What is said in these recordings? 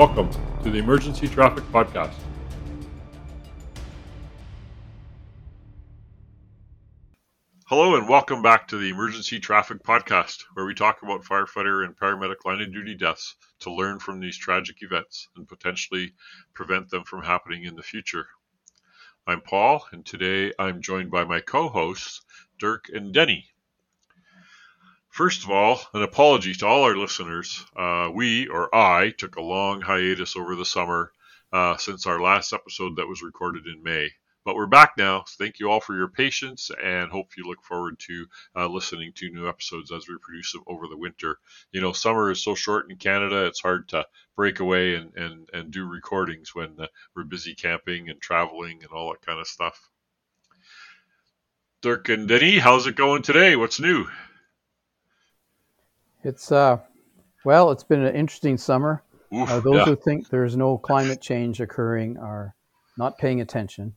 Welcome to the Emergency Traffic Podcast. Hello and welcome back to the Emergency Traffic Podcast, where we talk about firefighter and paramedic line of duty deaths to learn from these tragic events and potentially prevent them from happening in the future. I'm Paul, and today I'm joined by my co-hosts, Dirk and Denny. First of all, an apology to all our listeners. I took a long hiatus over the summer since our last episode that was recorded in May. But we're back now. So thank you all for your patience, and hope you look forward to listening to new episodes as we produce them over the winter. You know, summer is so short in Canada, it's hard to break away and do recordings when we're busy camping and traveling and all that kind of stuff. Dirk and Denny, how's it going today? What's new? It's it's been an interesting summer. Who think there's no climate change occurring are not paying attention.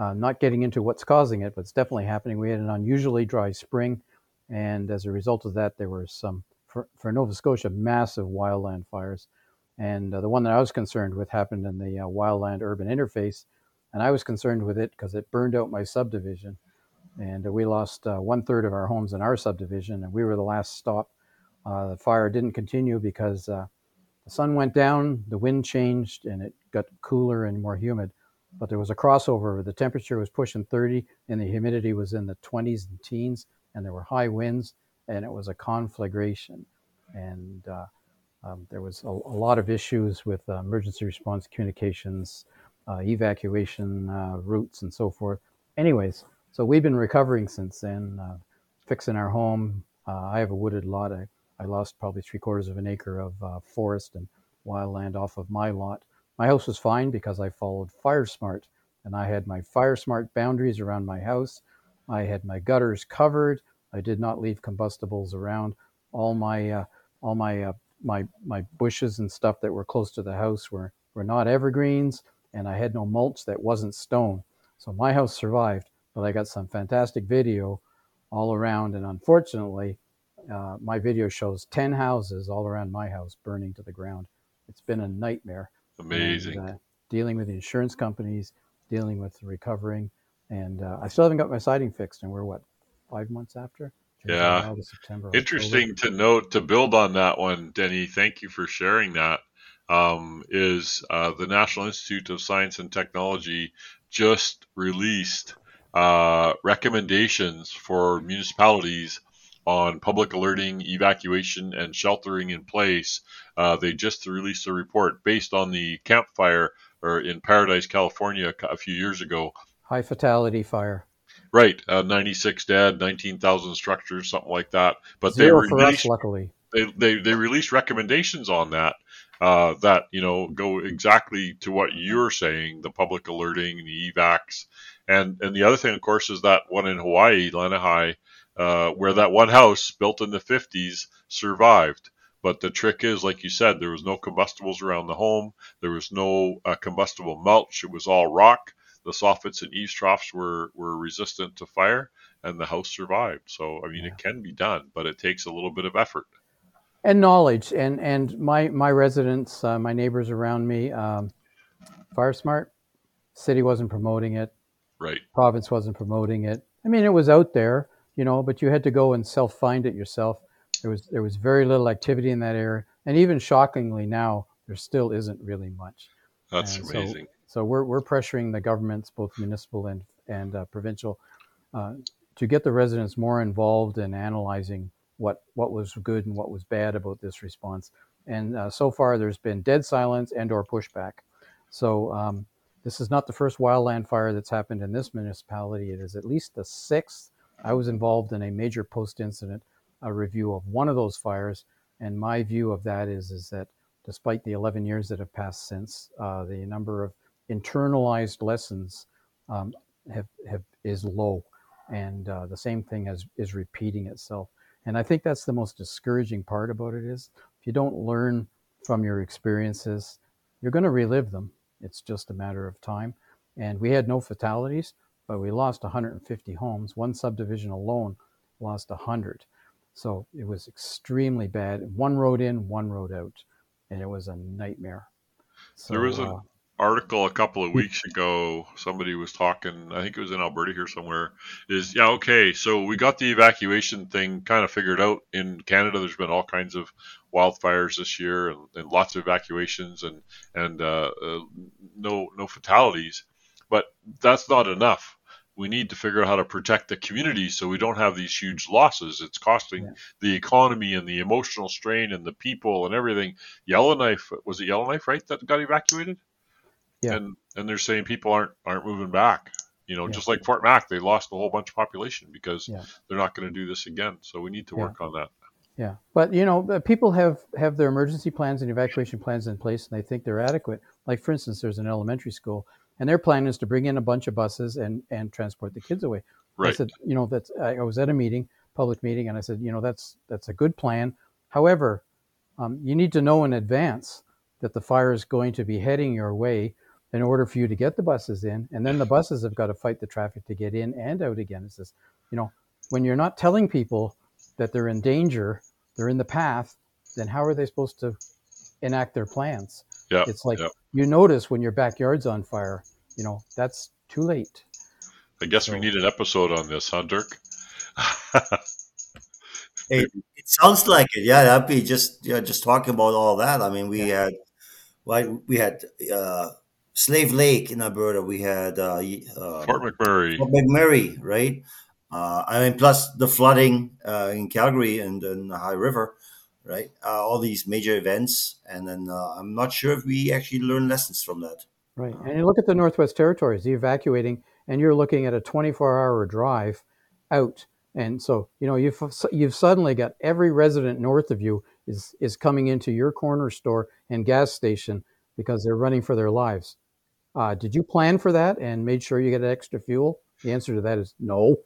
Not getting into what's causing it, but it's definitely happening. We had an unusually dry spring, and as a result of that, there were some for Nova Scotia massive wildland fires, and the one that I was concerned with happened in the wildland urban interface, and I was concerned with it because it burned out my subdivision, and we lost 1/3 of our homes in our subdivision, and we were the last stop. The fire didn't continue because the sun went down, the wind changed, and it got cooler and more humid. But there was a crossover. The temperature was pushing 30, and the humidity was in the 20s and teens, and there were high winds, and it was a conflagration. And there was a lot of issues with emergency response communications, evacuation routes, and so forth. Anyways, so we've been recovering since then, fixing our home. I have a wooded lot. I lost probably 3/4 of an acre of forest and wildland off of my lot. My house was fine because I followed FireSmart, and I had my FireSmart boundaries around my house. I had my gutters covered. I did not leave combustibles around. All my bushes and stuff that were close to the house were not evergreens, and I had no mulch that wasn't stone. So my house survived, but I got some fantastic video all around, and unfortunately, my video shows 10 houses all around my house burning to the ground. It's been a nightmare. Amazing. And, dealing with the insurance companies, dealing with the recovering, and I still haven't got my siding fixed, and we're 5 months after? August, September. Interesting October. To note, to build on that one, Denny, thank you for sharing that, is the National Institute of Science and Technology just released recommendations for municipalities on public alerting, evacuation, and sheltering in place. They just released a report based on the Camp Fire in Paradise, California, a few years ago. High fatality fire. Right. 96 dead, 19,000 structures, something like that. But zero for us, luckily. They released recommendations on that. That, you know, go exactly to what you're saying, the public alerting, the evacs. And the other thing, of course, is that one in Hawaii, Lanai, where that one house built in the 50s survived. But the trick is, like you said, there was no combustibles around the home. There was no combustible mulch. It was all rock. The soffits and eaves troughs were resistant to fire, and the house survived. So, I mean, It can be done, but it takes a little bit of effort. And knowledge. And my residents, my neighbors around me, FireSmart, city wasn't promoting it. Right. Province wasn't promoting it. I mean, it was out there. You know, but you had to go and self-find it yourself. There was very little activity in that area, and even shockingly now, there still isn't really much. That's amazing. So we're pressuring the governments, both municipal and provincial, to get the residents more involved in analyzing what was good and what was bad about this response. And so far, there's been dead silence and/or pushback. So this is not the first wildland fire that's happened in this municipality. It is at least the sixth. I was involved in a major post-incident review of one of those fires, and my view of that is that despite the 11 years that have passed since, the number of internalized lessons is low, and the same thing is repeating itself. And I think that's the most discouraging part about it is if you don't learn from your experiences, you're going to relive them. It's just a matter of time. And we had no fatalities, but we lost 150 homes. One subdivision alone lost 100. So it was extremely bad. One road in, one road out. And it was a nightmare. So, there was an article a couple of weeks ago. Somebody was talking, I think it was in Alberta here somewhere, is, yeah, okay, so we got the evacuation thing kind of figured out in Canada. There's been all kinds of wildfires this year and lots of evacuations and no fatalities. But that's not enough. We need to figure out how to protect the community so we don't have these huge losses. It's costing the economy and the emotional strain and the people and everything. Yellowknife, was it Yellowknife, right, that got evacuated? Yeah. And they're saying people aren't moving back. You know, just like Fort Mac, they lost a whole bunch of population because they're not going to do this again. So we need to work on that. Yeah. But, you know, people have their emergency plans and evacuation plans in place, and they think they're adequate. Like, for instance, there's an elementary school, and their plan is to bring in a bunch of buses and transport the kids away. Right. I said, you know, I was at a meeting, public meeting, and I said, you know, that's a good plan. However, you need to know in advance that the fire is going to be heading your way in order for you to get the buses in. And then the buses have got to fight the traffic to get in and out again. It's this, you know, when you're not telling people that they're in danger, they're in the path, then how are they supposed to enact their plans? Yeah, it's like you notice when your backyard's on fire, you know, that's too late. I guess we need an episode on this, huh, Dirk? It sounds like it. Yeah, that'd be just talking about all that. I mean, we had Slave Lake in Alberta. We had Fort McMurray. Fort McMurray, right? I mean, plus the flooding in Calgary and in the High River. Right. All these major events. And then I'm not sure if we actually learn lessons from that. Right. And you look at the Northwest Territories, the evacuating, and you're looking at a 24-hour drive out. And so, you know, you've suddenly got every resident north of you is coming into your corner store and gas station because they're running for their lives. Did you plan for that and made sure you get extra fuel? The answer to that is no.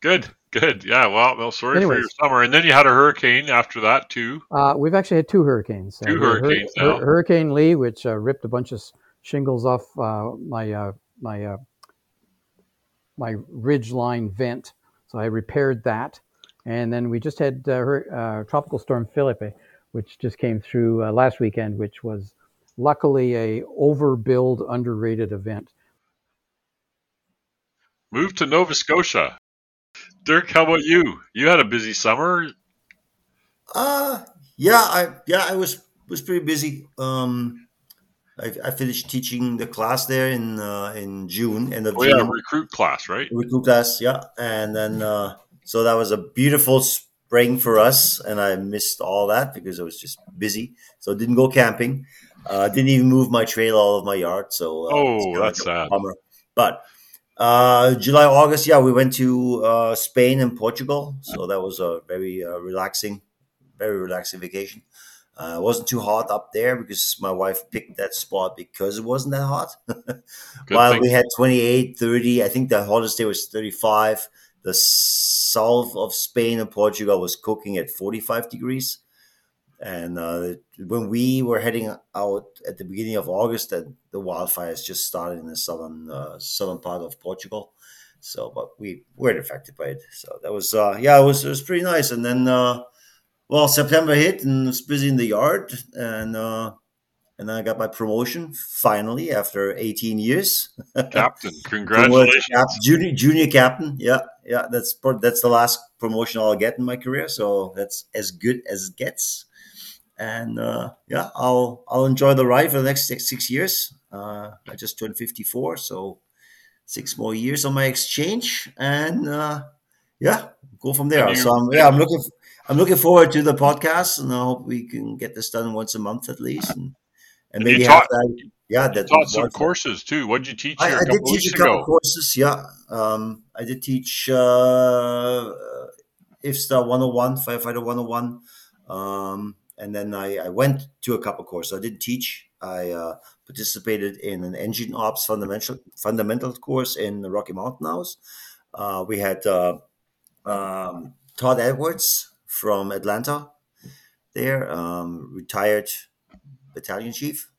Good. Yeah. Well, sorry for your summer. And then you had a hurricane after that too. We've actually had two hurricanes. Two hurricanes now. Hurricane Lee, which ripped a bunch of shingles off my ridgeline vent, so I repaired that. And then we just had Tropical Storm Felipe, which just came through last weekend, which was luckily a overbilled, underrated event. Moved to Nova Scotia. Dirk, how about you? You had a busy summer. I was pretty busy. I finished teaching the class there in June, and recruit class, right? Recruit class, yeah. And then so that was a beautiful spring for us, and I missed all that because I was just busy. So I didn't go camping. Didn't even move my trailer out of my yard. So that's sad. Bummer. But July, August, we went to Spain and Portugal, so that was a very relaxing vacation. It wasn't too hot up there because my wife picked that spot because it wasn't that hot. We had 28, 30, I think the hottest day was 35. The south of Spain and Portugal was cooking at 45 degrees. And when we were heading out at the beginning of August, the wildfires just started in the southern part of Portugal. So, but we weren't affected by it. So that was, it was pretty nice. And then, September hit and I was busy in the yard. And I got my promotion finally after 18 years. Captain, congratulations. Junior captain. Yeah. That's the last promotion I'll get in my career. So that's as good as it gets. And I'll enjoy the ride for the next 6 years. I just turned 54, so 6 more years on my exchange, and go from there. So I'm looking forward to the podcast, and I hope we can get this done once a month at least, and maybe you taught some courses too. What did you teach? I did teach a couple courses. Yeah, I did teach IFSTA 101, Firefighter 101. And then I went to a couple courses. I didn't teach. I participated in an engine ops fundamental course in the Rocky Mountain House. We had Todd Edwards from Atlanta there, retired battalion chief,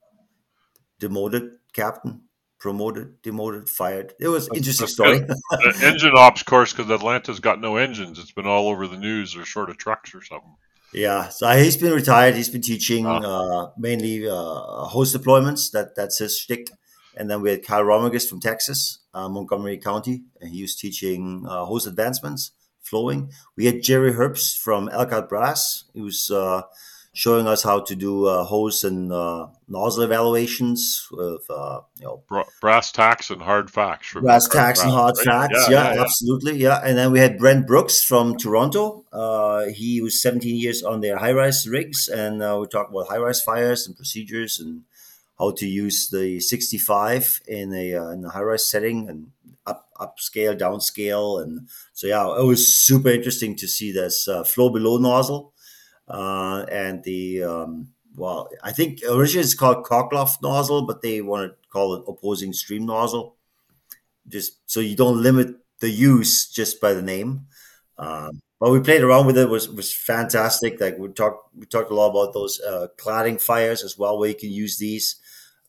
demoted captain, promoted, demoted, fired. It was an interesting story. The engine ops course, because Atlanta's got no engines. It's been all over the news. They're short of trucks or something. Yeah, so he's been retired. He's been teaching mainly host deployments. That's his shtick. And then we had Kyle Romagus from Texas, Montgomery County, and he was teaching host advancements, flowing. We had Jerry Herbst from Elkhart Brass. He was showing us how to do hose and nozzle evaluations with brass tacks and hard facts. Brass tacks and hard facts, yeah, absolutely, yeah. And then we had Brent Brooks from Toronto. He was 17 years on their high-rise rigs, and we talked about high-rise fires and procedures and how to use the 65 in a high-rise setting and upscale, downscale, and so yeah, it was super interesting to see this flow below nozzle. And the, well, I think originally it's called Cockloft nozzle, but they want to call it opposing stream nozzle. Just so you don't limit the use just by the name. But we played around with it. It was fantastic. Like we talked a lot about those, cladding fires as well, where you can use these,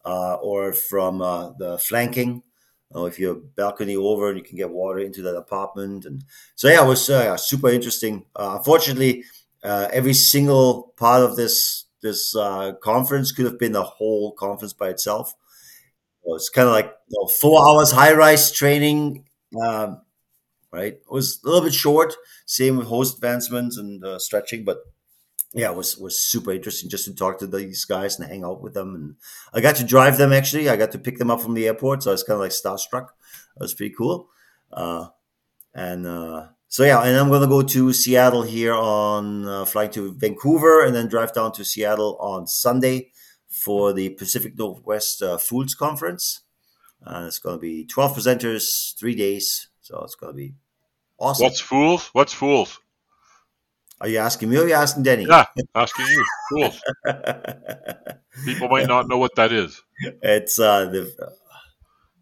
or from, the flanking. If you're balcony over and you can get water into that apartment. And so, yeah, it was super interesting. Unfortunately, every single part of this conference could have been a whole conference by itself. So it's kind of like 4 hours high-rise training, right? It was a little bit short. Same with host advancements and stretching, but yeah, it was super interesting just to talk to these guys and hang out with them. And I got to drive them actually. I got to pick them up from the airport, so I was kind of like starstruck. That was pretty cool, So, yeah, and I'm going to go to Seattle here on flying to Vancouver and then drive down to Seattle on Sunday for the Pacific Northwest Fools Conference. It's going to be 12 presenters, 3 days. So it's going to be awesome. What's Fools? Are you asking me or are you asking Denny? Yeah, asking you. Fools. People might not know what that is. It's the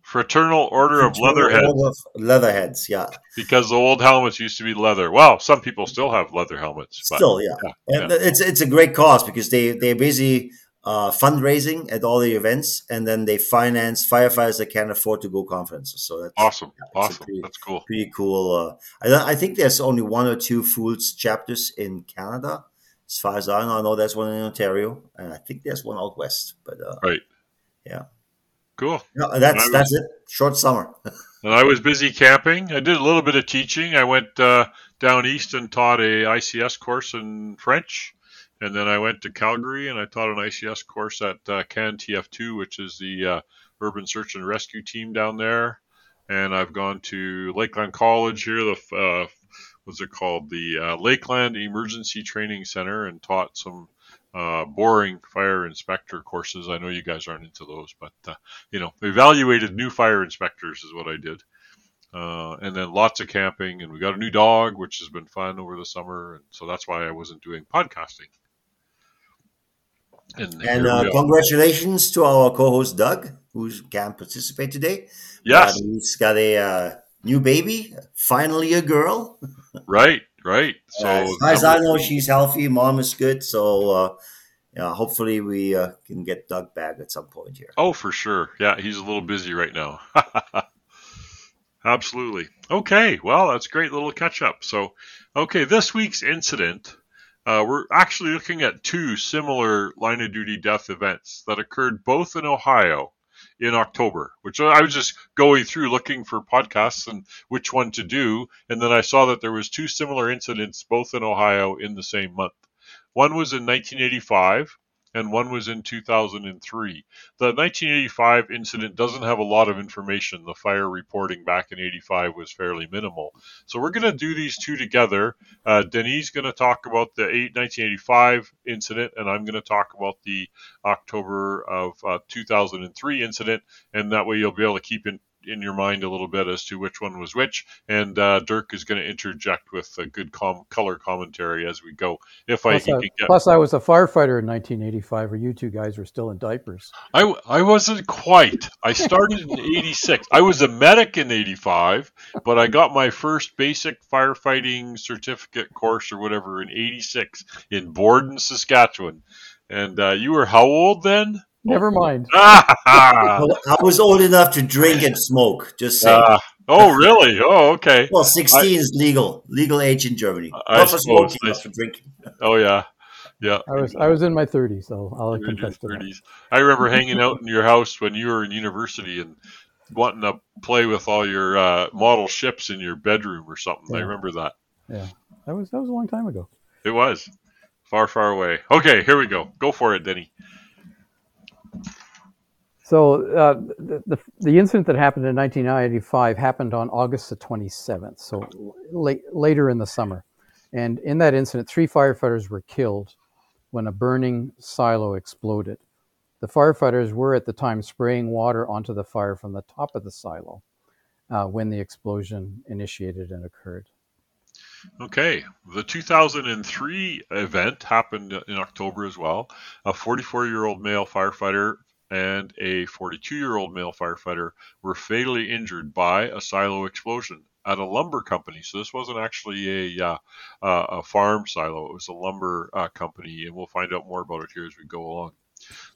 Fraternal Order of Leatherheads. Order of Leatherheads, yeah. Because the old helmets used to be leather. Well, some people still have leather helmets. But, yeah. And it's a great cause because they're busy fundraising at all the events, and then they finance firefighters that can't afford to go conferences. So that's awesome. Yeah, that's cool. Pretty cool. I think there's only one or two Fools chapters in Canada, as far as I know. I know there's one in Ontario, and I think there's one out west. But right. Yeah. Cool. No, that's it. Short summer. And I was busy camping. I did a little bit of teaching. I went down east and taught a ICS course in French. And then I went to Calgary and I taught an ICS course at CAN TF2, which is the urban search and rescue team down there. And I've gone to Lakeland College here, the Lakeland Emergency Training Center, and taught some boring fire inspector courses. I know you guys aren't into those, but evaluated new fire inspectors is what I did. And then lots of camping, and we got a new dog, which has been fun over the summer. And so that's why I wasn't doing podcasting. And congratulations to our co-host Doug, who can participate today. Yes, he's got a new baby, finally a girl. Right. So as far as I know, she's healthy. Mom is good. So hopefully we can get Doug back at some point here. Oh, for sure. Yeah, he's a little busy right now. Absolutely. Okay. Well, that's a great little catch up. So, okay, this week's incident, we're actually looking at two similar line of duty death events that occurred both in Ohio in October, which I was just going through looking for podcasts and which one to do. And then I saw that there was two similar incidents, both in Ohio in the same month. One was in 1985 and one was in 2003. The 1985 incident doesn't have a lot of information. The fire reporting back in 85 was fairly minimal. So we're going to do these two together. Denny's going to talk about the 1985 incident, and I'm going to talk about the October of 2003 incident. And that way you'll be able to keep in your mind a little bit as to which one was which. And Dirk is going to interject with a good color commentary as we go. Plus, I was a firefighter in 1985, where you two guys were still in diapers. I wasn't quite. I started in 86. I was a medic in 85, but I got my first basic firefighting certificate course or whatever in 86 in Borden, Saskatchewan. And you were how old then? Never mind. I was old enough to drink and smoke, just saying. Oh, really? Oh, okay. Well, 16 is legal age in Germany. Not for smoking, but for drinking. Oh, yeah. Yeah, I was in my 30s, so I'll confess to that. I remember hanging out in your house when you were in university and wanting to play with all your model ships in your bedroom or something. Yeah. I remember that. Yeah, that was a long time ago. It was far, far away. Okay, here we go. Go for it, Denny. So the incident that happened in 1995 happened on August the 27th, so later in the summer. And in that incident, 3 firefighters were killed when a burning silo exploded. The firefighters were at the time spraying water onto the fire from the top of the silo when the explosion initiated and occurred. Okay, the 2003 event happened in October as well. A 44-year-old male firefighter and a 42-year-old male firefighter were fatally injured by a silo explosion at a lumber company. So this wasn't actually a farm silo. It was a lumber company, and we'll find out more about it here as we go along.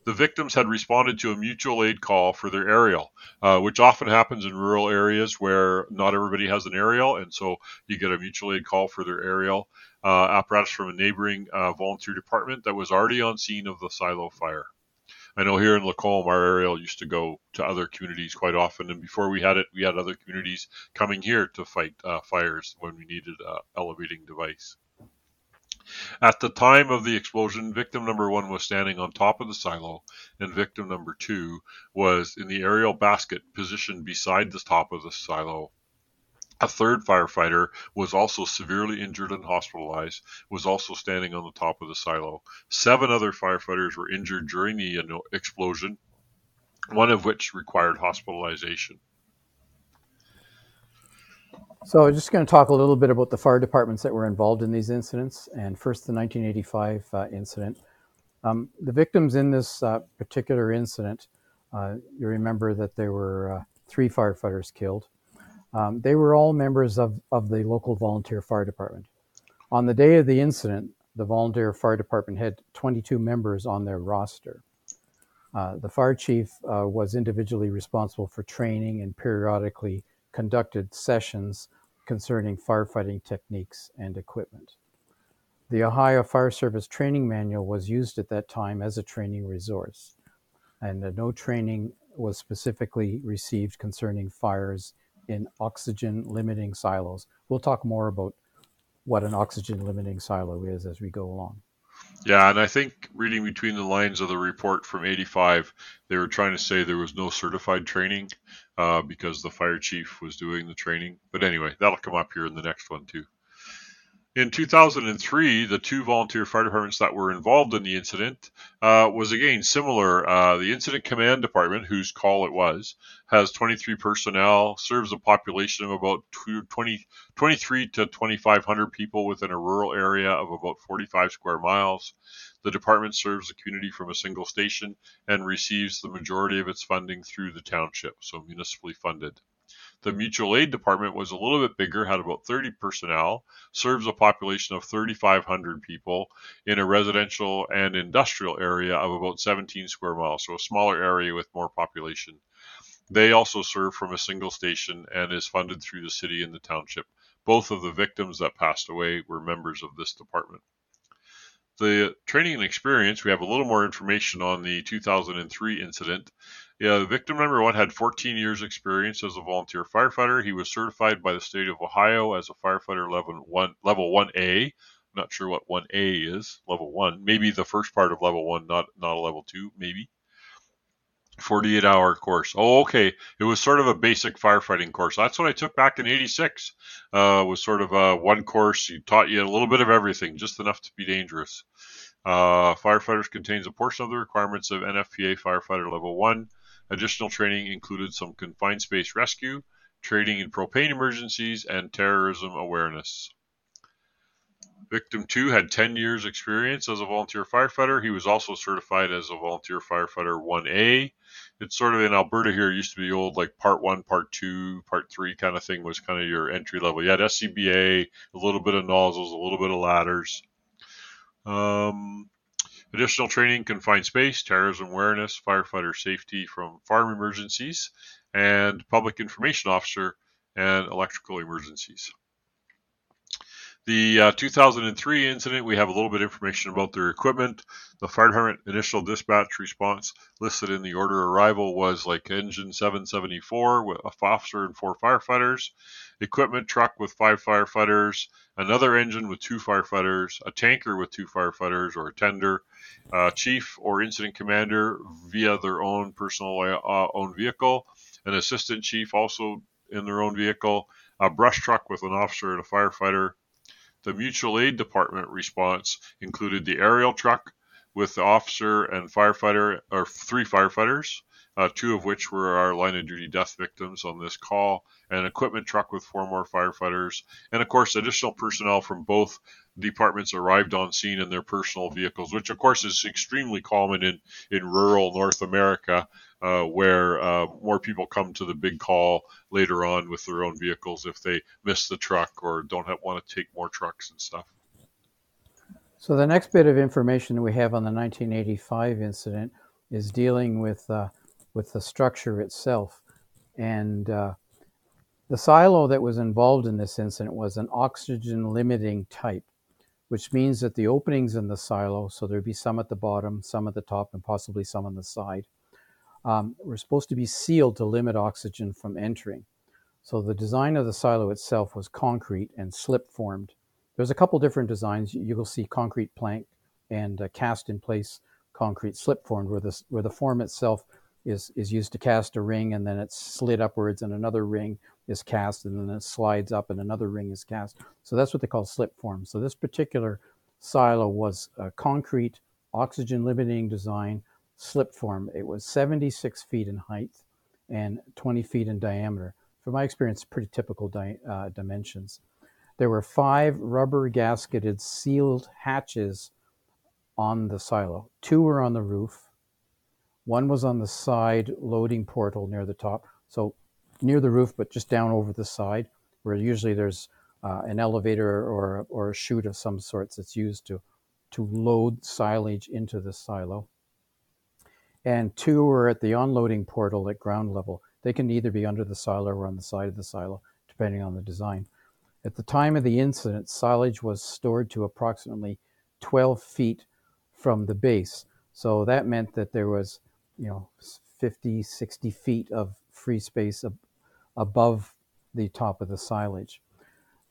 The victims had responded to a mutual aid call for their aerial, which often happens in rural areas where not everybody has an aerial, and so you get a mutual aid call for their aerial apparatus from a neighboring volunteer department that was already on scene of the silo fire. I know here in Lacombe, our aerial used to go to other communities quite often, and before we had it, we had other communities coming here to fight fires when we needed an elevating device. At the time of the explosion, victim number 1 was standing on top of the silo, and victim number 2 was in the aerial basket positioned beside the top of the silo. A 3rd firefighter was also severely injured and hospitalized, was also standing on the top of the silo. 7 other firefighters were injured during the explosion, one of which required hospitalization. So I'm just going to talk a little bit about the fire departments that were involved in these incidents. And first, the 1985 incident. The victims in this particular incident, you remember that there were 3 firefighters killed. They were all members of the local volunteer fire department. On the day of the incident, the volunteer fire department had 22 members on their roster. The fire chief was individually responsible for training and periodically conducted sessions concerning firefighting techniques and equipment. The Ohio Fire Service Training Manual was used at that time as a training resource, and no training was specifically received concerning fires in oxygen-limiting silos. We'll talk more about what an oxygen-limiting silo is as we go along. Yeah, and I think reading between the lines of the report from 85, they were trying to say there was no certified training because the fire chief was doing the training. But anyway, that'll come up here in the next one too. In 2003, the 2 volunteer fire departments that were involved in the incident was again similar. The Incident Command Department, whose call it was, has 23 personnel, serves a population of about 23 to 2,500 people within a rural area of about 45 square miles. The department serves the community from a single station and receives the majority of its funding through the township, so municipally funded. The mutual aid department was a little bit bigger, had about 30 personnel, serves a population of 3,500 people in a residential and industrial area of about 17 square miles, so a smaller area with more population. They also serve from a single station and is funded through the city and the township. Both of the victims that passed away were members of this department. The training and experience, we have a little more information on the 2003 incident. Yeah, victim number 1 had 14 years experience as a volunteer firefighter. He was certified by the state of Ohio as a firefighter level 1A. I'm not sure what 1A is, level 1. Maybe the first part of level 1, not a level 2, maybe. 48-hour course. Oh, okay. It was sort of a basic firefighting course. That's what I took back in 86. Was sort of a one course. It taught you a little bit of everything, just enough to be dangerous. Firefighters contains a portion of the requirements of NFPA firefighter level 1. Additional training included some confined space rescue, training in propane emergencies, and terrorism awareness. Victim 2 had 10 years experience as a volunteer firefighter. He was also certified as a volunteer firefighter 1A. It's sort of in Alberta here, it used to be old, like part 1, part 2, part 3 kind of thing was kind of your entry level. You had SCBA, a little bit of nozzles, a little bit of ladders. Additional training, confined space, terrorism awareness, firefighter safety from farm emergencies, and public information officer and electrical emergencies. The 2003 incident, we have a little bit of information about their equipment. The fire department initial dispatch response listed in the order of arrival was like engine 774 with an officer and 4 firefighters, equipment truck with 5 firefighters, another engine with 2 firefighters, a tanker with 2 firefighters or a tender, chief or incident commander via their own personal owned vehicle, an assistant chief also in their own vehicle, a brush truck with an officer and a firefighter. The mutual aid department response included the aerial truck with the officer and firefighter, or 3 firefighters, 2 of which were our line of duty death victims on this call, an equipment truck with 4 more firefighters, and of course additional personnel from both departments arrived on scene in their personal vehicles, which of course is extremely common in rural North America, where more people come to the big call later on with their own vehicles if they miss the truck or want to take more trucks and stuff. So the next bit of information we have on the 1985 incident is dealing with the structure itself. And the silo that was involved in this incident was an oxygen limiting type, which means that the openings in the silo, so there'd be some at the bottom, some at the top, and possibly some on the side, were supposed to be sealed to limit oxygen from entering. So the design of the silo itself was concrete and slip formed. There's a couple different designs. You will see concrete plank and cast in place concrete slip formed, where the form itself is used to cast a ring, and then it's slid upwards and another ring is cast, and then it slides up and another ring is cast. So that's what they call slip form. So this particular silo was a concrete oxygen limiting design slip form. It was 76 feet in height and 20 feet in diameter. From my experience, pretty typical dimensions. There were 5 rubber gasketed sealed hatches on the silo. 2 were on the roof. 1 was on the side loading portal near the top. So near the roof, but just down over the side, where usually there's an elevator or a chute of some sorts that's used to load silage into the silo. And 2 were at the unloading portal at ground level. They can either be under the silo or on the side of the silo, depending on the design. At the time of the incident, silage was stored to approximately 12 feet from the base. So that meant that there was, 50, 60 feet of free space above the top of the silage.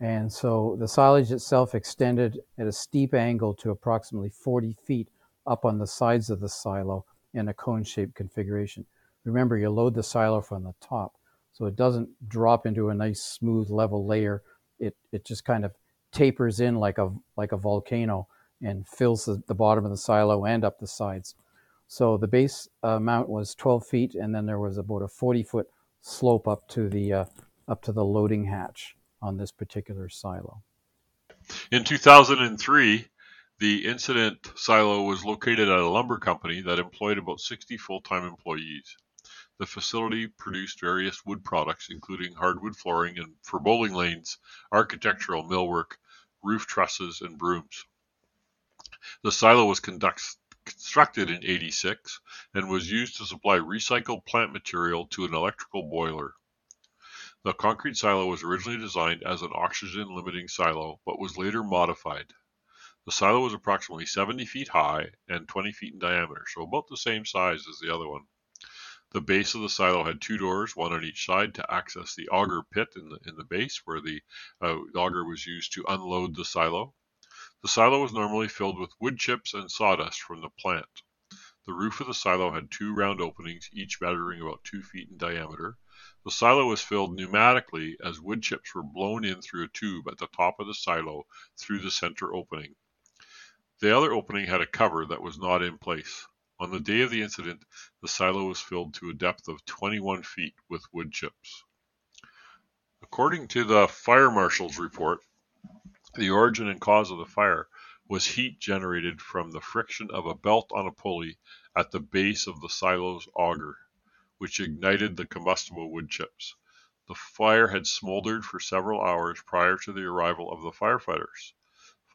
And so the silage itself extended at a steep angle to approximately 40 feet up on the sides of the silo in a cone-shaped configuration. Remember, you load the silo from the top, so it doesn't drop into a nice smooth level layer. It just kind of tapers in like a volcano and fills the bottom of the silo and up the sides. So the base amount was 12 feet, and then there was about a 40-foot slope up to the loading hatch on this particular silo. In 2003, the incident silo was located at a lumber company that employed about 60 full-time employees. The facility produced various wood products, including hardwood flooring and for bowling lanes, architectural millwork, roof trusses, and brooms. The silo was constructed in 1986 and was used to supply recycled plant material to an electrical boiler. The concrete silo was originally designed as an oxygen-limiting silo, but was later modified. The silo was approximately 70 feet high and 20 feet in diameter, so about the same size as the other one. The base of the silo had 2 doors, one on each side, to access the auger pit in the base, where the auger was used to unload the silo. The silo was normally filled with wood chips and sawdust from the plant. The roof of the silo had 2 round openings, each measuring about 2 feet in diameter. The silo was filled pneumatically as wood chips were blown in through a tube at the top of the silo through the center opening. The other opening had a cover that was not in place. On the day of the incident, the silo was filled to a depth of 21 feet with wood chips. According to the fire marshal's report, the origin and cause of the fire was heat generated from the friction of a belt on a pulley at the base of the silo's auger, which ignited the combustible wood chips. The fire had smoldered for several hours prior to the arrival of the firefighters.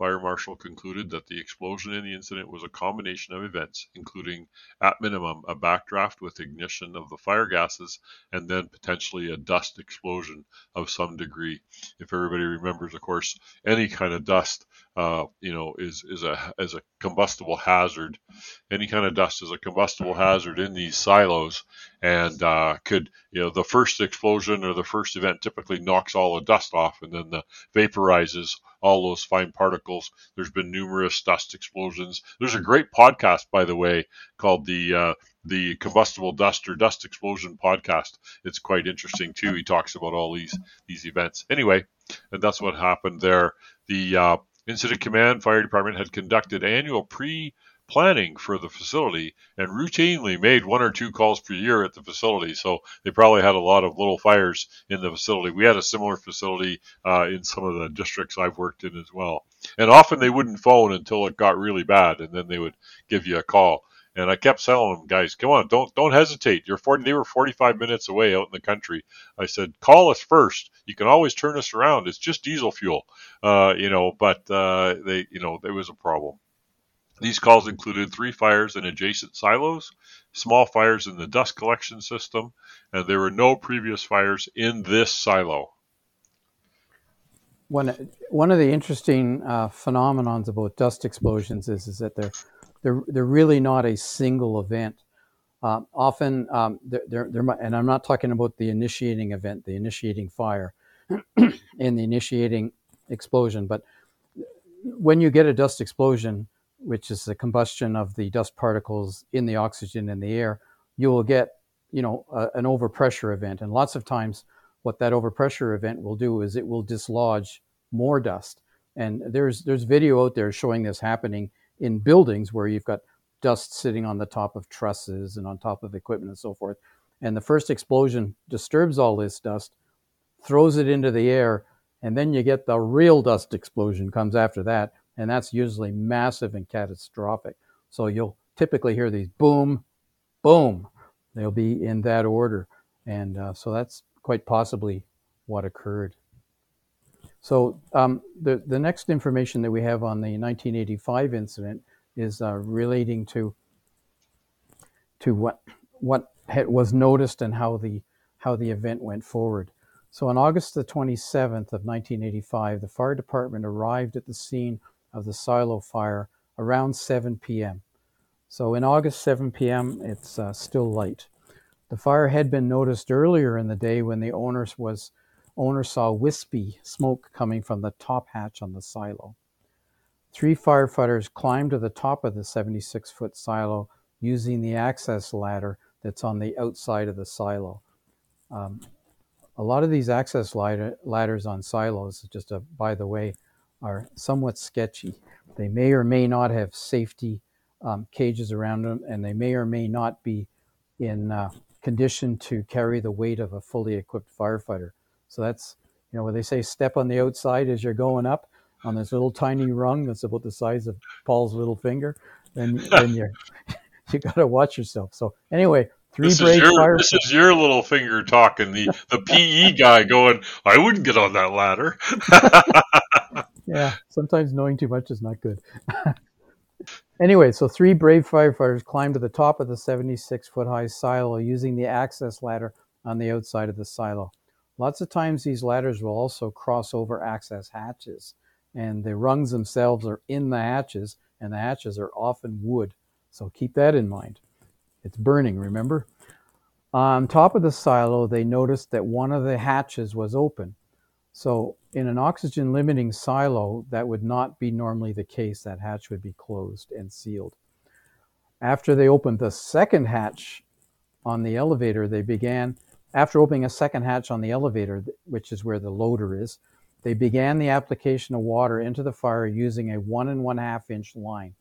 fire marshal concluded that the explosion in the incident was a combination of events, including, at minimum, a backdraft with ignition of the fire gases and then potentially a dust explosion of some degree. If everybody remembers, of course, any kind of dust, is a combustible hazard. Any kind of dust is a combustible hazard in these silos, and the first explosion or the first event typically knocks all the dust off, and then vaporizes all those fine particles. There's been numerous dust explosions. There's a great podcast, by the way, called the Combustible Dust or Dust Explosion Podcast. It's quite interesting too. He talks about all these events. Anyway, and that's what happened there. The Incident Command Fire Department had conducted annual pre-planning for the facility and routinely made one or two calls per year at the facility. So they probably had a lot of little fires in the facility. We had a similar facility in some of the districts I've worked in as well. And often they wouldn't phone until it got really bad, and then they would give you a call. And I kept telling them, guys, come on, don't hesitate. They were 45 minutes away out in the country. I said, call us first. You can always turn us around. It's just diesel fuel, But they, there was a problem. These calls included 3 fires in adjacent silos, small fires in the dust collection system, and there were no previous fires in this silo. One of the interesting phenomenons about dust explosions is that they're really not a single event. Often, and I'm not talking about the initiating event, the initiating fire, and the initiating explosion, but when you get a dust explosion, which is the combustion of the dust particles in the oxygen in the air, you will get, an overpressure event. And lots of times what that overpressure event will do is it will dislodge more dust. And there's video out there showing this happening in buildings where you've got dust sitting on the top of trusses and on top of equipment and so forth. And the first explosion disturbs all this dust, throws it into the air, and then you get the real dust explosion comes after that. And that's usually massive and catastrophic. So you'll typically hear these boom, boom. They'll be in that order. And so that's quite possibly what occurred. So the next information that we have on the 1985 incident is relating to what was noticed and how the event went forward. So on August the 27th of 1985, the fire department arrived at the scene of the silo fire around 7 p.m. So in August, 7 p.m., it's still light. The fire had been noticed earlier in the day when the owner saw wispy smoke coming from the top hatch on the silo. 3 firefighters climbed to the top of the 76-foot silo using the access ladder that's on the outside of the silo. A lot of these access ladders on silos, just by the way, are somewhat sketchy. They may or may not have safety cages around them, and they may or may not be in condition to carry the weight of a fully equipped firefighter. So that's, when they say step on the outside as you're going up on this little tiny rung that's about the size of Paul's little finger, then you got to watch yourself. So anyway, 3 brave firefighters. This is your little finger talking, the PE guy going, I wouldn't get on that ladder. Yeah, sometimes knowing too much is not good. Anyway, so 3 brave firefighters climbed to the top of the 76-foot-high silo using the access ladder on the outside of the silo. Lots of times these ladders will also cross over access hatches, and the rungs themselves are in the hatches, and the hatches are often wood. So keep that in mind. It's burning, remember? On top of the silo, they noticed that one of the hatches was open. So in an oxygen limiting silo, that would not be normally the case. That hatch would be closed and sealed. After they opened the second hatch on the elevator, after opening a second hatch on the elevator, which is where the loader is, they began the application of water into the fire using a 1 1/2-inch line.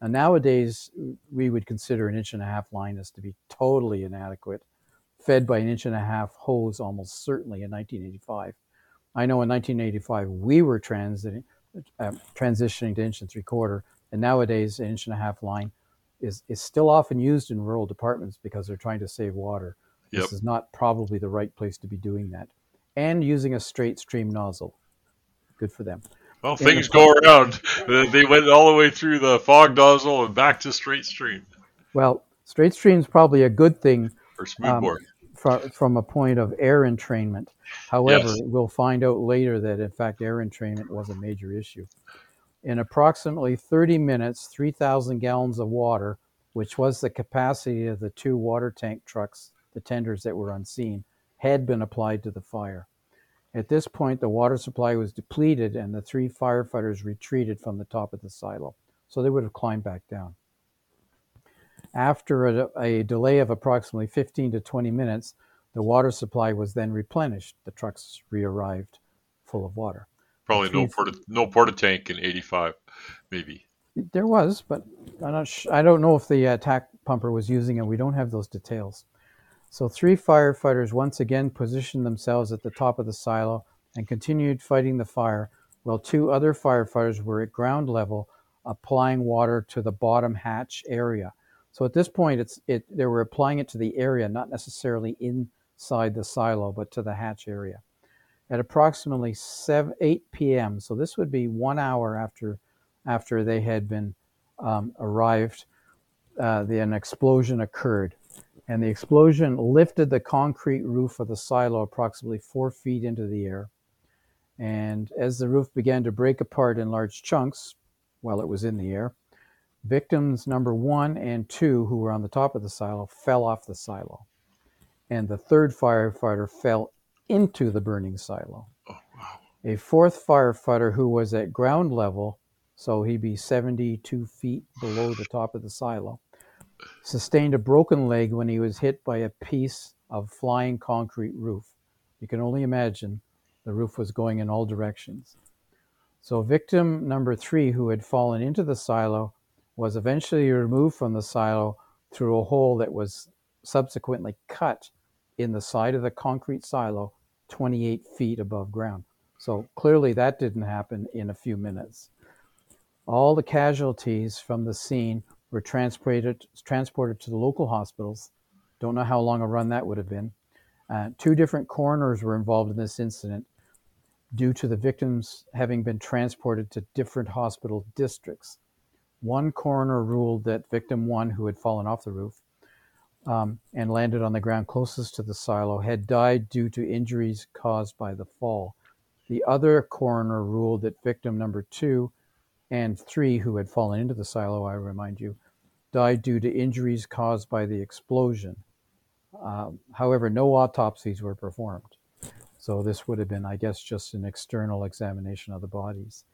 And nowadays, we would consider an 1 1/2-inch line as to be totally inadequate, fed by an 1 1/2-inch hose almost certainly in 1985. I know in 1985, we were transitioning to 1 3/4, and nowadays an 1 1/2-inch line is still often used in rural departments because they're trying to save water. This is not probably the right place to be doing that. And using a straight stream nozzle. Good for them. Well, things go around. They went all the way through the fog nozzle and back to straight stream. Well, straight stream is probably a good thing for smoothbore from a point of air entrainment. However, we'll find out later that, in fact, air entrainment was a major issue. In approximately 30 minutes, 3,000 gallons of water, which was the capacity of the two water tank trucks, the tenders that were unseen, had been applied to the fire. At this point, the water supply was depleted and the three firefighters retreated from the top of the silo. So they would have climbed back down. After a delay of approximately 15 to 20 minutes, the water supply was then replenished. The trucks re-arrived full of water. Probably no porta tank in 85, maybe. There was, but I don't know if the attack pumper was using it. We don't have those details. So three firefighters once again positioned themselves at the top of the silo and continued fighting the fire, while two other firefighters were at ground level applying water to the bottom hatch area. So at this point, they were applying it to the area, not necessarily inside the silo, but to the hatch area. At approximately 8 p.m., so this would be 1 hour after they had been arrived, an explosion occurred. And the explosion lifted the concrete roof of the silo approximately 4 feet into the air. And as the roof began to break apart in large chunks while it was in the air, victims number 1 and 2, who were on the top of the silo, fell off the silo. And the third firefighter fell into the burning silo. Oh, wow. A fourth firefighter, who was at ground level, so he'd be 72 feet below the top of the silo, sustained a broken leg when he was hit by a piece of flying concrete roof. You can only imagine the roof was going in all directions. So victim number 3, who had fallen into the silo, was eventually removed from the silo through a hole that was subsequently cut in the side of the concrete silo 28 feet above ground. So clearly that didn't happen in a few minutes. All the casualties from the scene were transported to the local hospitals. Don't know how long a run that would have been. Two different coroners were involved in this incident due to the victims having been transported to different hospital districts. One coroner ruled that victim 1, who had fallen off the roof and landed on the ground closest to the silo, had died due to injuries caused by the fall. The other coroner ruled that victim number 2 and 3, who had fallen into the silo, I remind you, died due to injuries caused by the explosion. However, no autopsies were performed. So this would have been, I guess, just an external examination of the bodies.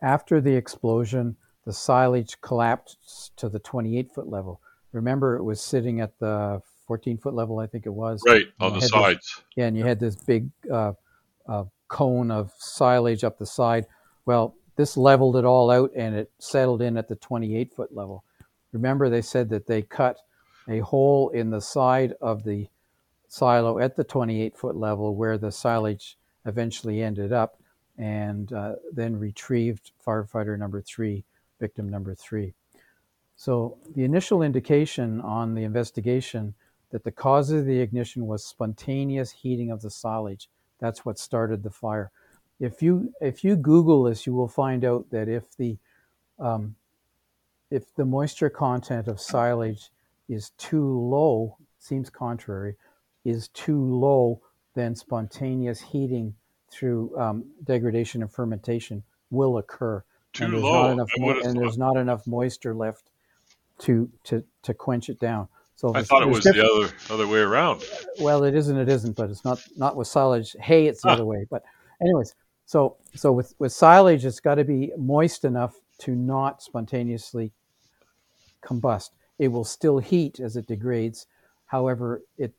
After the explosion, the silage collapsed to the 28-foot level. Remember, it was sitting at the 14-foot level, I think it was. Right, on the sides. Yeah, and you had this big cone of silage up the side. Well, this leveled it all out, and it settled in at the 28-foot level. Remember, they said that they cut a hole in the side of the silo at the 28-foot level where the silage eventually ended up, and then retrieved firefighter number 3, victim number 3. So the initial indication on the investigation that the cause of the ignition was spontaneous heating of the silage. That's what started the fire. If you Google this, you will find out that if the moisture content of silage is too low, seems contrary, is too low, then spontaneous heating through degradation and fermentation will occur. Too low, and there's not enough moisture left to quench it down. So I thought it was the other way around. Well, it isn't, but it's not with silage. Hay, it's the other way. But anyways, so with silage, it's got to be moist enough to not spontaneously combust. It will still heat as it degrades. However, it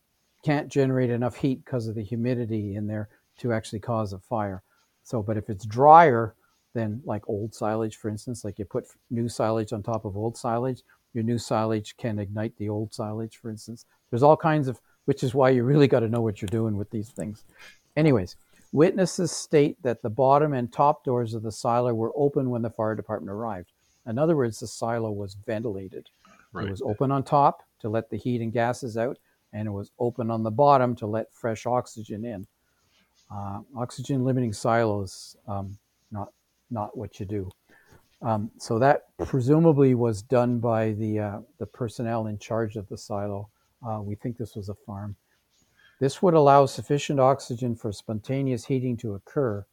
can't generate enough heat because of the humidity in there to actually cause a fire. So, but if it's drier than like old silage, for instance, like you put new silage on top of old silage, your new silage can ignite the old silage, for instance. There's all kinds of, which is why you really got to know what you're doing with these things. Anyways, witnesses state that the bottom and top doors of the silo were open when the fire department arrived. In other words, the silo was ventilated. Right. It was open on top to let the heat and gases out, and it was open on the bottom to let fresh oxygen in. Oxygen limiting silos, not what you do. So that presumably was done by the personnel in charge of the silo. We think this was a farm. This would allow sufficient oxygen for spontaneous heating to occur,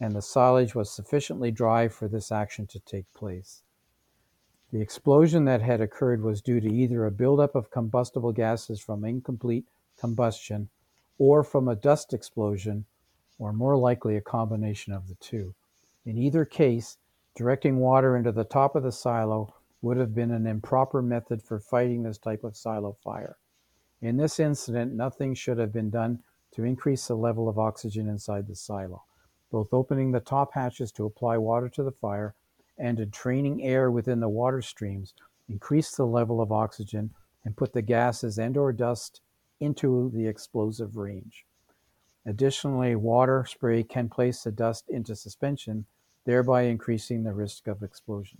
and the silage was sufficiently dry for this action to take place. The explosion that had occurred was due to either a buildup of combustible gases from incomplete combustion or from a dust explosion, or more likely a combination of the two. In either case, directing water into the top of the silo would have been an improper method for fighting this type of silo fire. In this incident, nothing should have been done to increase the level of oxygen inside the silo. Both opening the top hatches to apply water to the fire and entraining air within the water streams increased the level of oxygen and put the gases and or dust into the explosive range. Additionally, water spray can place the dust into suspension, thereby increasing the risk of explosion.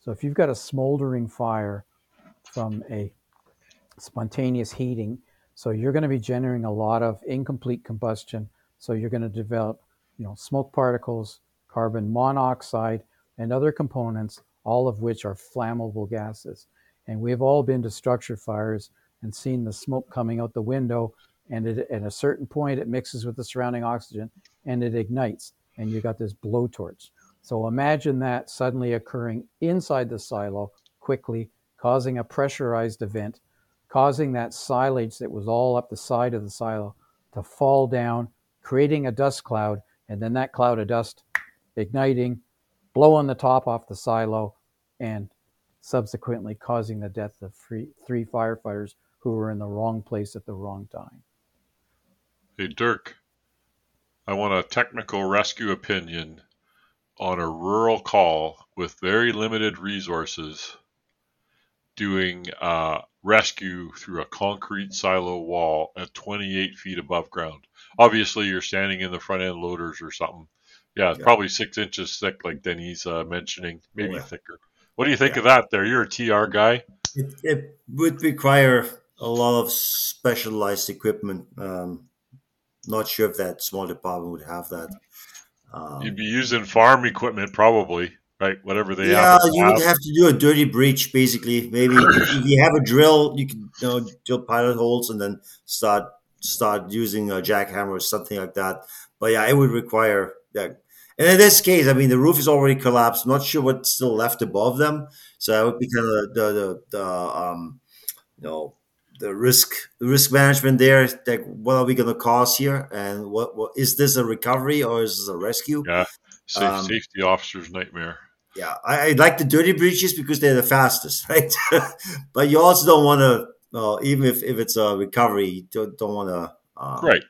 So if you've got a smoldering fire from a spontaneous heating, so you're going to be generating a lot of incomplete combustion. So you're going to develop, smoke particles, carbon monoxide, and other components, all of which are flammable gases. And we've all been to structure fires and seen the smoke coming out the window, and at a certain point it mixes with the surrounding oxygen and it ignites, and you got this blowtorch. So imagine that suddenly occurring inside the silo quickly, causing a pressurized event, causing that silage that was all up the side of the silo to fall down, creating a dust cloud, and then that cloud of dust igniting, blowing the top off the silo, and subsequently causing the death of three firefighters who were in the wrong place at the wrong time. Hey, Dirk, I want a technical rescue opinion on a rural call with very limited resources doing rescue through a concrete silo wall at 28 feet above ground. Obviously, you're standing in the front end loaders or something. Yeah, it's probably 6 inches thick, like Denny's mentioning, maybe thicker. What do you think of that there? You're a TR guy. It would require a lot of specialized equipment. Not sure if that small department would have that. You'd be using farm equipment probably, right? Whatever they have. Yeah, you would have to do a dirty breach, basically. Maybe if you have a drill, you can drill pilot holes and then start using a jackhammer or something like that. But yeah, it would require that. And in this case, I mean, the roof is already collapsed. I'm not sure what's still left above them, so that would be kind of the risk management there. Like, what are we going to cause here, and what is this a recovery or is this a rescue? Yeah, safety officer's nightmare. Yeah, I like the dirty breaches because they're the fastest, right? But you also don't want to, even if it's a recovery, you don't want to, right?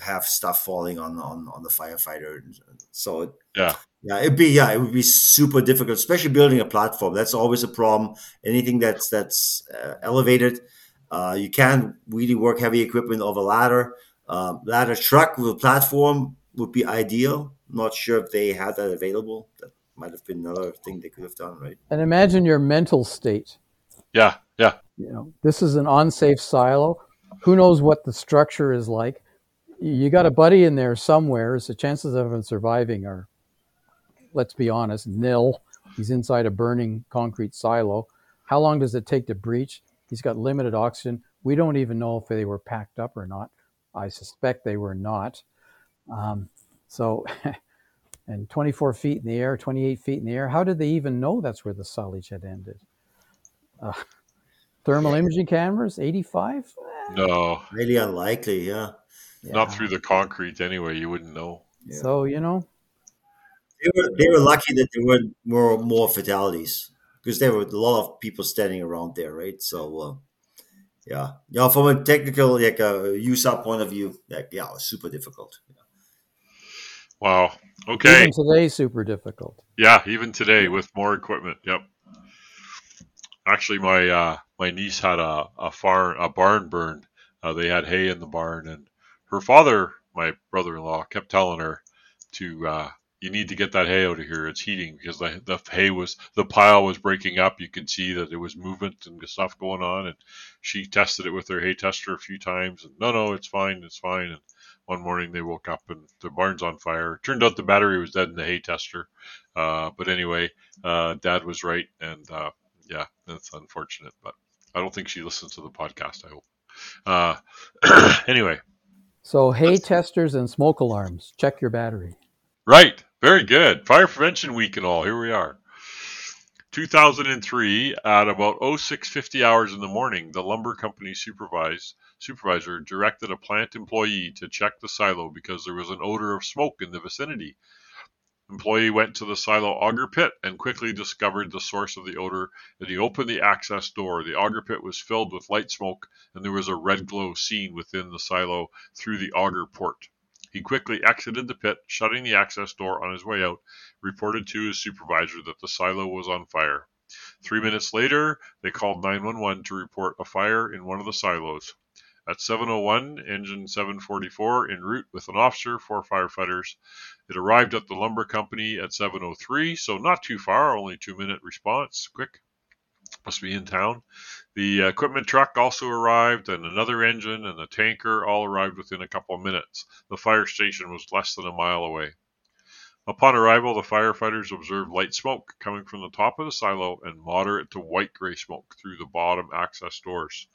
Have stuff falling on the firefighter, so it would be super difficult, especially building a platform. That's always a problem. Anything that's elevated, you can't really work heavy equipment over ladder. Ladder truck with a platform would be ideal. Not sure if they had that available. That might have been another thing they could have done, right? And imagine your mental state. Yeah. This is an unsafe silo. Who knows what the structure is like? You got a buddy in there somewhere, so chances of him surviving are, let's be honest, nil. He's inside a burning concrete silo. How long does it take to breach? He's got limited oxygen. We don't even know if they were packed up or not. I suspect they were not. And 24 feet in the air, 28 feet in the air. How did they even know that's where the silage had ended? Thermal imaging cameras, 85? No. Really unlikely, yeah. Yeah. Not through the concrete anyway. You wouldn't know. Yeah. So, They were lucky that there weren't more fatalities because there were a lot of people standing around there, right? So, from a technical, USAP point of view, it was super difficult. Yeah. Wow. Okay. Even today, super difficult. Yeah, even today with more equipment. Yep. Actually, my niece had a barn burn. They had hay in the barn and her father, my brother-in-law, kept telling her to you need to get that hay out of here. It's heating because the hay was, the pile was breaking up. You can see that there was movement and stuff going on. And she tested it with her hay tester a few times. And no, it's fine. It's fine. And one morning they woke up and the barn's on fire. It turned out the battery was dead in the hay tester. But anyway, Dad was right. And yeah, that's unfortunate, but I don't think she listens to the podcast. I hope. Anyway. So hay testers and smoke alarms, check your battery. Right. Very good. Fire Prevention Week and all. Here we are. 2003, at about 06:50 hours in the morning, the lumber company supervisor directed a plant employee to check the silo because there was an odor of smoke in the vicinity. Employee went to the silo auger pit and quickly discovered the source of the odor. As he opened the access door, the auger pit was filled with light smoke, and there was a red glow seen within the silo through the auger port. He quickly exited the pit, shutting the access door on his way out, reported to his supervisor that the silo was on fire. 3 minutes later, they called 911 to report a fire in one of the silos. At 7:01, engine 744 en route with an officer, 4 firefighters. It arrived at the lumber company at 7:03, so not too far, only 2-minute response, quick. Must be in town. The equipment truck also arrived, and another engine and a tanker all arrived within a couple of minutes. The fire station was less than a mile away. Upon arrival, the firefighters observed light smoke coming from the top of the silo and moderate to white-gray smoke through the bottom access doors.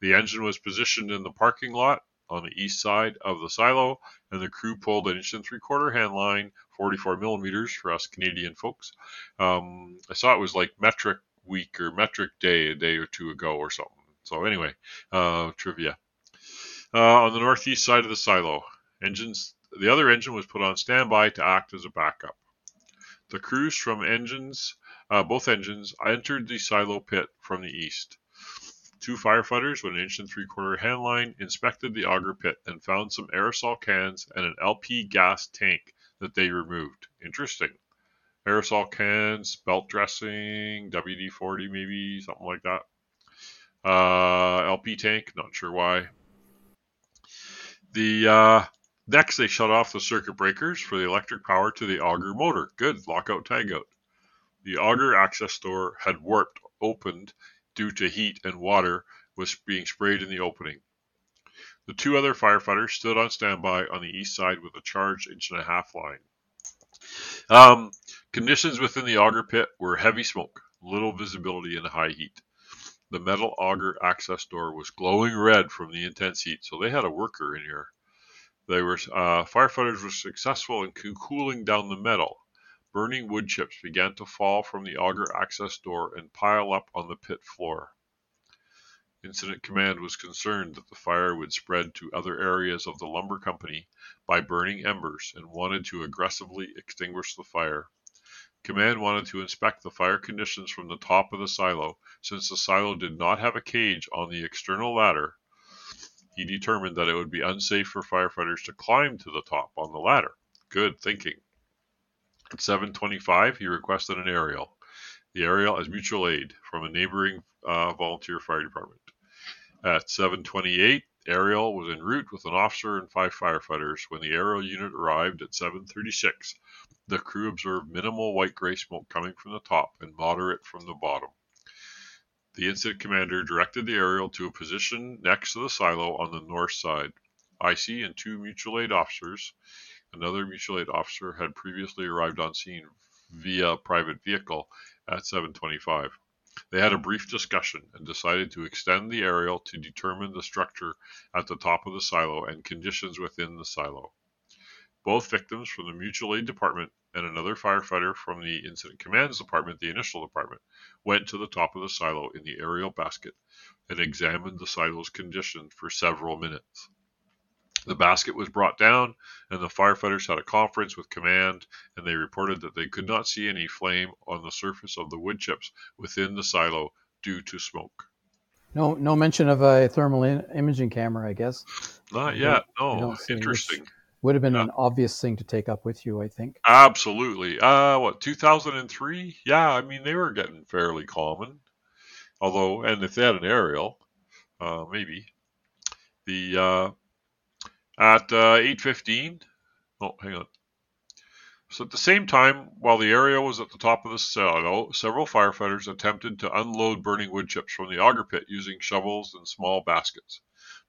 The engine was positioned in the parking lot on the east side of the silo, and the crew pulled an 1 3/4 hand line, 44 millimeters for us Canadian folks. I saw it was like metric week or metric day a day or two ago or something. So anyway, trivia. On the northeast side of the silo, the other engine was put on standby to act as a backup. The crews from both engines entered the silo pit from the east. 2 firefighters with an 1 3/4 hand line inspected the auger pit and found some aerosol cans and an LP gas tank that they removed. Interesting. Aerosol cans, belt dressing, WD-40 maybe, something like that. LP tank, not sure why. Next, they shut off the circuit breakers for the electric power to the auger motor. Good, lockout, tagout. The auger access door had warped, opened, due to heat and water was being sprayed in the opening. The 2 other firefighters stood on standby on the east side with a charged 1.5-inch line. Conditions within the auger pit were heavy smoke, little visibility, and high heat. The metal auger access door was glowing red from the intense heat, so they had a worker in here. Firefighters were successful in cooling down the metal. Burning wood chips began to fall from the auger access door and pile up on the pit floor. Incident Command was concerned that the fire would spread to other areas of the lumber company by burning embers and wanted to aggressively extinguish the fire. Command wanted to inspect the fire conditions from the top of the silo. Since the silo did not have a cage on the external ladder, he determined that it would be unsafe for firefighters to climb to the top on the ladder. Good thinking. At 7:25, he requested an aerial. The aerial as mutual aid from a neighboring volunteer fire department. At 7:28, aerial was en route with an officer and 5 firefighters. When the aerial unit arrived at 7:36, the crew observed minimal white-gray smoke coming from the top and moderate from the bottom. The incident commander directed the aerial to a position next to the silo on the north side. IC and 2 mutual aid officers. Another mutual aid officer had previously arrived on scene via private vehicle at 7:25. They had a brief discussion and decided to extend the aerial to determine the structure at the top of the silo and conditions within the silo. Both victims from the mutual aid department and another firefighter from the incident command's department, the initial department, went to the top of the silo in the aerial basket and examined the silo's condition for several minutes. The basket was brought down, and the firefighters had a conference with command, and they reported that they could not see any flame on the surface of the wood chips within the silo due to smoke. No mention of a thermal imaging camera, I guess. Not yet, no. Interesting. Would have been an obvious thing to take up with you, I think. Absolutely. 2003? Yeah, I mean, they were getting fairly common. Although, and if they had an aerial, maybe. At 8:15, So at the same time, while the area was at the top of the saddle, several firefighters attempted to unload burning wood chips from the auger pit using shovels and small baskets.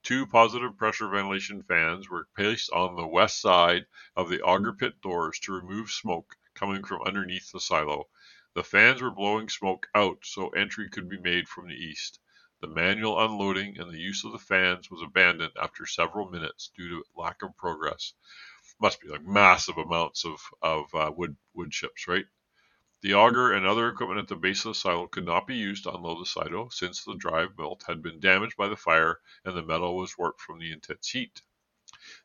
Two positive pressure ventilation fans were placed on the west side of the auger pit doors to remove smoke coming from underneath the silo. The fans were blowing smoke out so entry could be made from the east. The manual unloading and the use of the fans was abandoned after several minutes due to lack of progress. Must be like massive amounts of wood chips, right? The auger and other equipment at the base of the silo could not be used to unload the silo since the drive belt had been damaged by the fire and the metal was warped from the intense heat.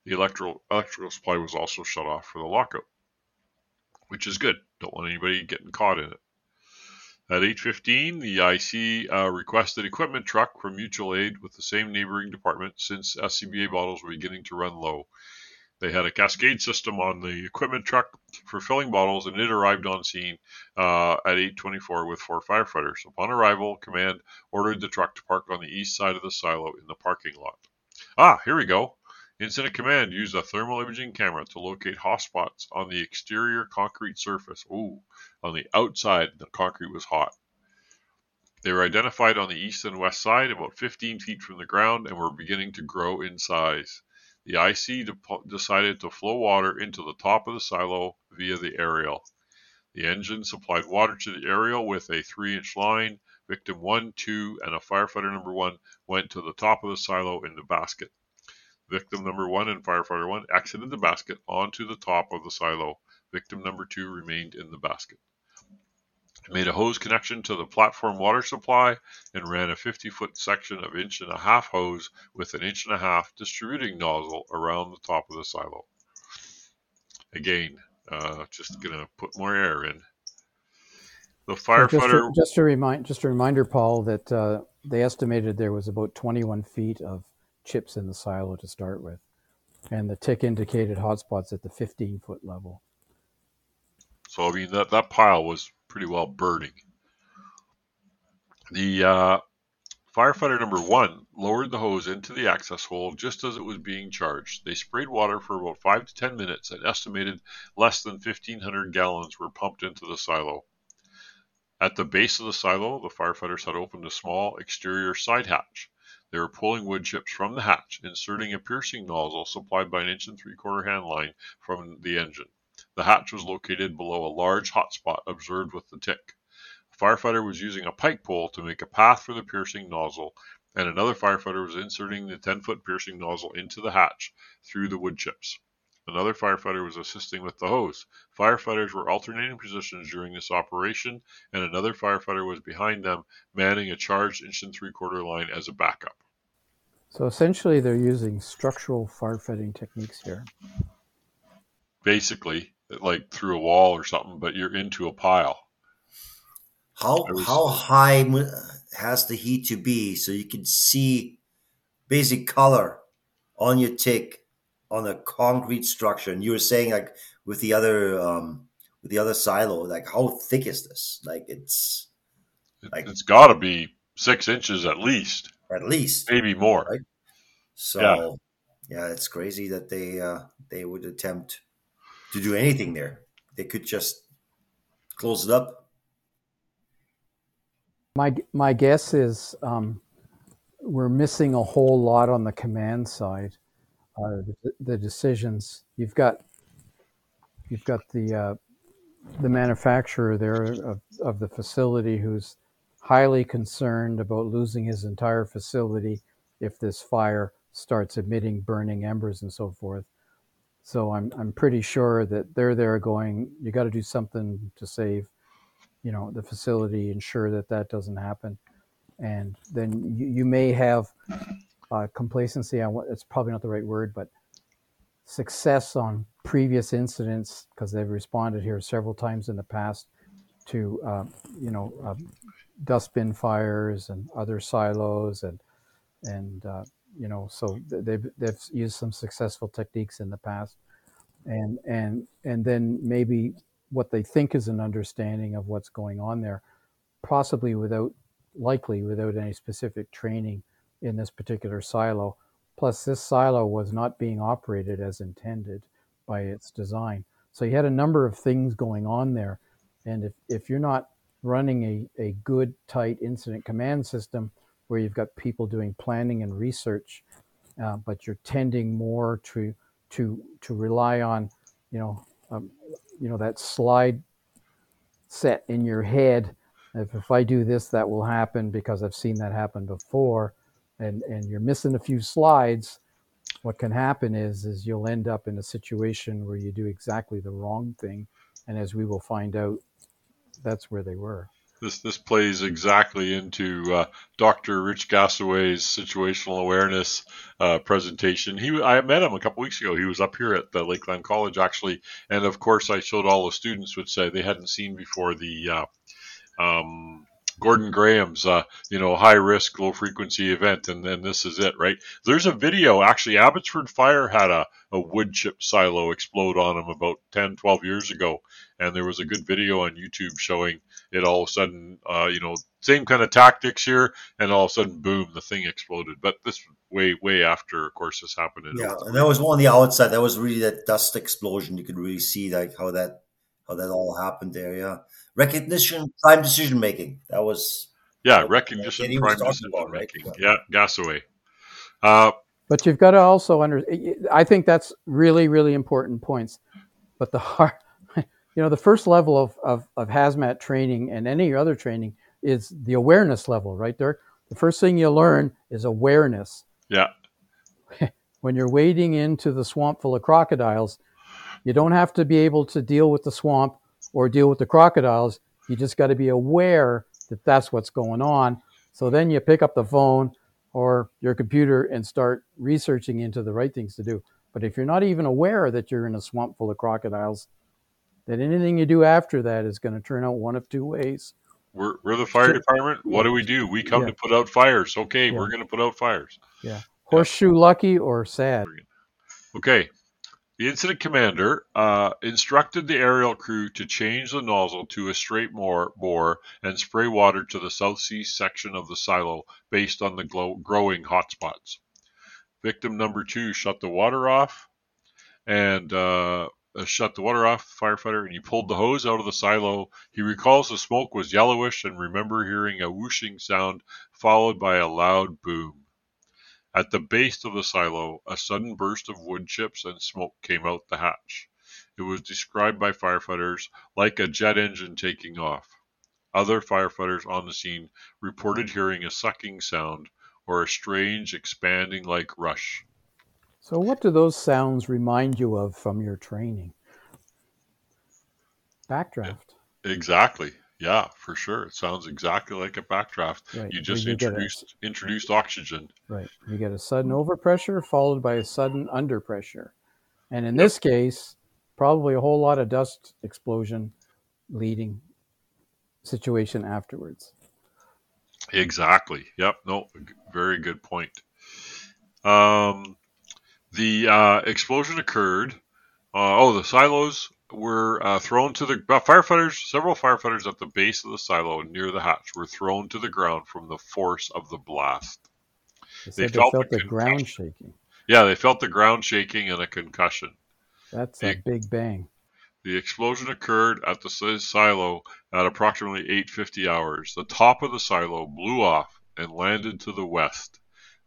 The electrical supply was also shut off for the lockout, which is good. Don't want anybody getting caught in it. At 8:15, the IC requested equipment truck from mutual aid with the same neighboring department since SCBA bottles were beginning to run low. They had a cascade system on the equipment truck for filling bottles, and it arrived on scene at 8:24 with four firefighters. Upon arrival, command ordered the truck to park on the east side of the silo in the parking lot. Ah, here we go. Incident command used a thermal imaging camera to locate hotspots on the exterior concrete surface. Ooh, on the outside, the concrete was hot. They were identified on the east and west side, about 15 feet from the ground, and were beginning to grow in size. The IC decided to flow water into the top of the silo via the aerial. The engine supplied water to the aerial with a 3-inch line. Victim 1, 2, and a firefighter number 1 went to the top of the silo in the basket. Victim number 1 and firefighter 1 exited the basket onto the top of the silo. Victim number 2 remained in the basket. It made a hose connection to the platform water supply and ran a 50-foot section of 1.5-inch hose with an 1.5-inch distributing nozzle around the top of the silo. Again, just gonna put more air in. The firefighter. Just a reminder, Paul, that they estimated there was about 21 feet of chips in the silo to start with, and the tick indicated hotspots at the 15-foot level. So I mean that pile was pretty well burning. The firefighter number 1 lowered the hose into the access hole just as it was being charged. They sprayed water for about 5 to 10 minutes and estimated less than 1,500 gallons were pumped into the silo. At the base of the silo, the firefighters had opened a small exterior side hatch. They were pulling wood chips from the hatch, inserting a piercing nozzle supplied by an 1 3/4-inch hand line from the engine. The hatch was located below a large hotspot observed with the tick. A firefighter was using a pike pole to make a path for the piercing nozzle, and another firefighter was inserting the 10-foot piercing nozzle into the hatch through the wood chips. Another firefighter was assisting with the hose. Firefighters were alternating positions during this operation, and another firefighter was behind them, manning a charged 1 3/4-inch line as a backup. So essentially, they're using structural firefighting techniques here. Basically, like through a wall or something, but you're into a pile. How high has the heat to be so you can see basic color on your tick? On a concrete structure, and you were saying like with the other silo, like how thick is this? Like it's got to be 6 inches at least, maybe more. Right? So yeah, it's crazy that they would attempt to do anything there. They could just close it up. My guess is we're missing a whole lot on the command side. The decisions you've got the manufacturer there of the facility who's highly concerned about losing his entire facility if this fire starts emitting burning embers and so forth. So I'm pretty sure that they're going, you got to do something to save, the facility, ensure that doesn't happen, and then you may have. Complacency, it's probably not the right word, but success on previous incidents, because they've responded here several times in the past to, dustbin fires and other silos, so they've used some successful techniques in the past, and then maybe what they think is an understanding of what's going on there, possibly without any specific training in this particular silo. Plus, this silo was not being operated as intended by its design. So you had a number of things going on there. And if you're not running a good, tight incident command system where you've got people doing planning and research, but you're tending more to rely on, that slide set in your head. If I do this, that will happen because I've seen that happen before, and you're missing a few slides. What can happen is you'll end up in a situation where you do exactly the wrong thing. And as we will find out, that's where they were. This plays exactly into Dr. Rich Gassaway's situational awareness presentation. I met him a couple weeks ago. He was up here at the Lakeland College, actually. And, of course, I showed all the students, which they hadn't seen before, the Gordon Graham's, high risk, low frequency event. And then this is it, right? There's a video. Actually, Abbotsford Fire had a wood chip silo explode on them about 10, 12 years ago. And there was a good video on YouTube showing it all of a sudden, same kind of tactics here. And all of a sudden, boom, the thing exploded. But this way after, of course, this happened. And that was more on the outside. That was really that dust explosion. You could really see like how that all happened there. Yeah. Recognition, prime decision making. That was recognition, prime decision making. Right? Yeah, Gassaway. But you've got to also I think that's really, really important points. But the first level of hazmat training and any other training is the awareness level, right, Dirk? The first thing you learn is awareness. Yeah. When you're wading into the swamp full of crocodiles, you don't have to be able to deal with the swamp or deal with the crocodiles. You just got to be aware that that's what's going on. So then you pick up the phone or your computer and start researching into the right things to do. But if you're not even aware that you're in a swamp full of crocodiles, then anything you do after that is going to turn out one of two ways. We're the fire department. What do? We come to put out fires. Okay, we're going to put out fires. Yeah. Horseshoe lucky or sad. Okay. The incident commander instructed the aerial crew to change the nozzle to a straight bore and spray water to the southeast section of the silo based on the growing hotspots. Victim number 2 shut the water off, firefighter, and he pulled the hose out of the silo. He recalls the smoke was yellowish and remember hearing a whooshing sound followed by a loud boom. At the base of the silo, a sudden burst of wood chips and smoke came out the hatch. It was described by firefighters like a jet engine taking off. Other firefighters on the scene reported hearing a sucking sound or a strange expanding like rush. So what do those sounds remind you of from your training? Backdraft. Exactly. Yeah, for sure. It sounds exactly like a backdraft. Right. You just introduced oxygen. Right. You get a sudden overpressure followed by a sudden underpressure. And in this case, probably a whole lot of dust explosion leading situation afterwards. Exactly. Yep. No, very good point. The explosion occurred. The silos were thrown to the firefighters. Several firefighters at the base of the silo near the hatch were thrown to the ground from the force of the blast. They felt the ground shaking. Yeah, they felt the ground shaking and a concussion. That's a big bang. The explosion occurred at the silo at approximately 8:50 hours. The top of the silo blew off and landed to the west.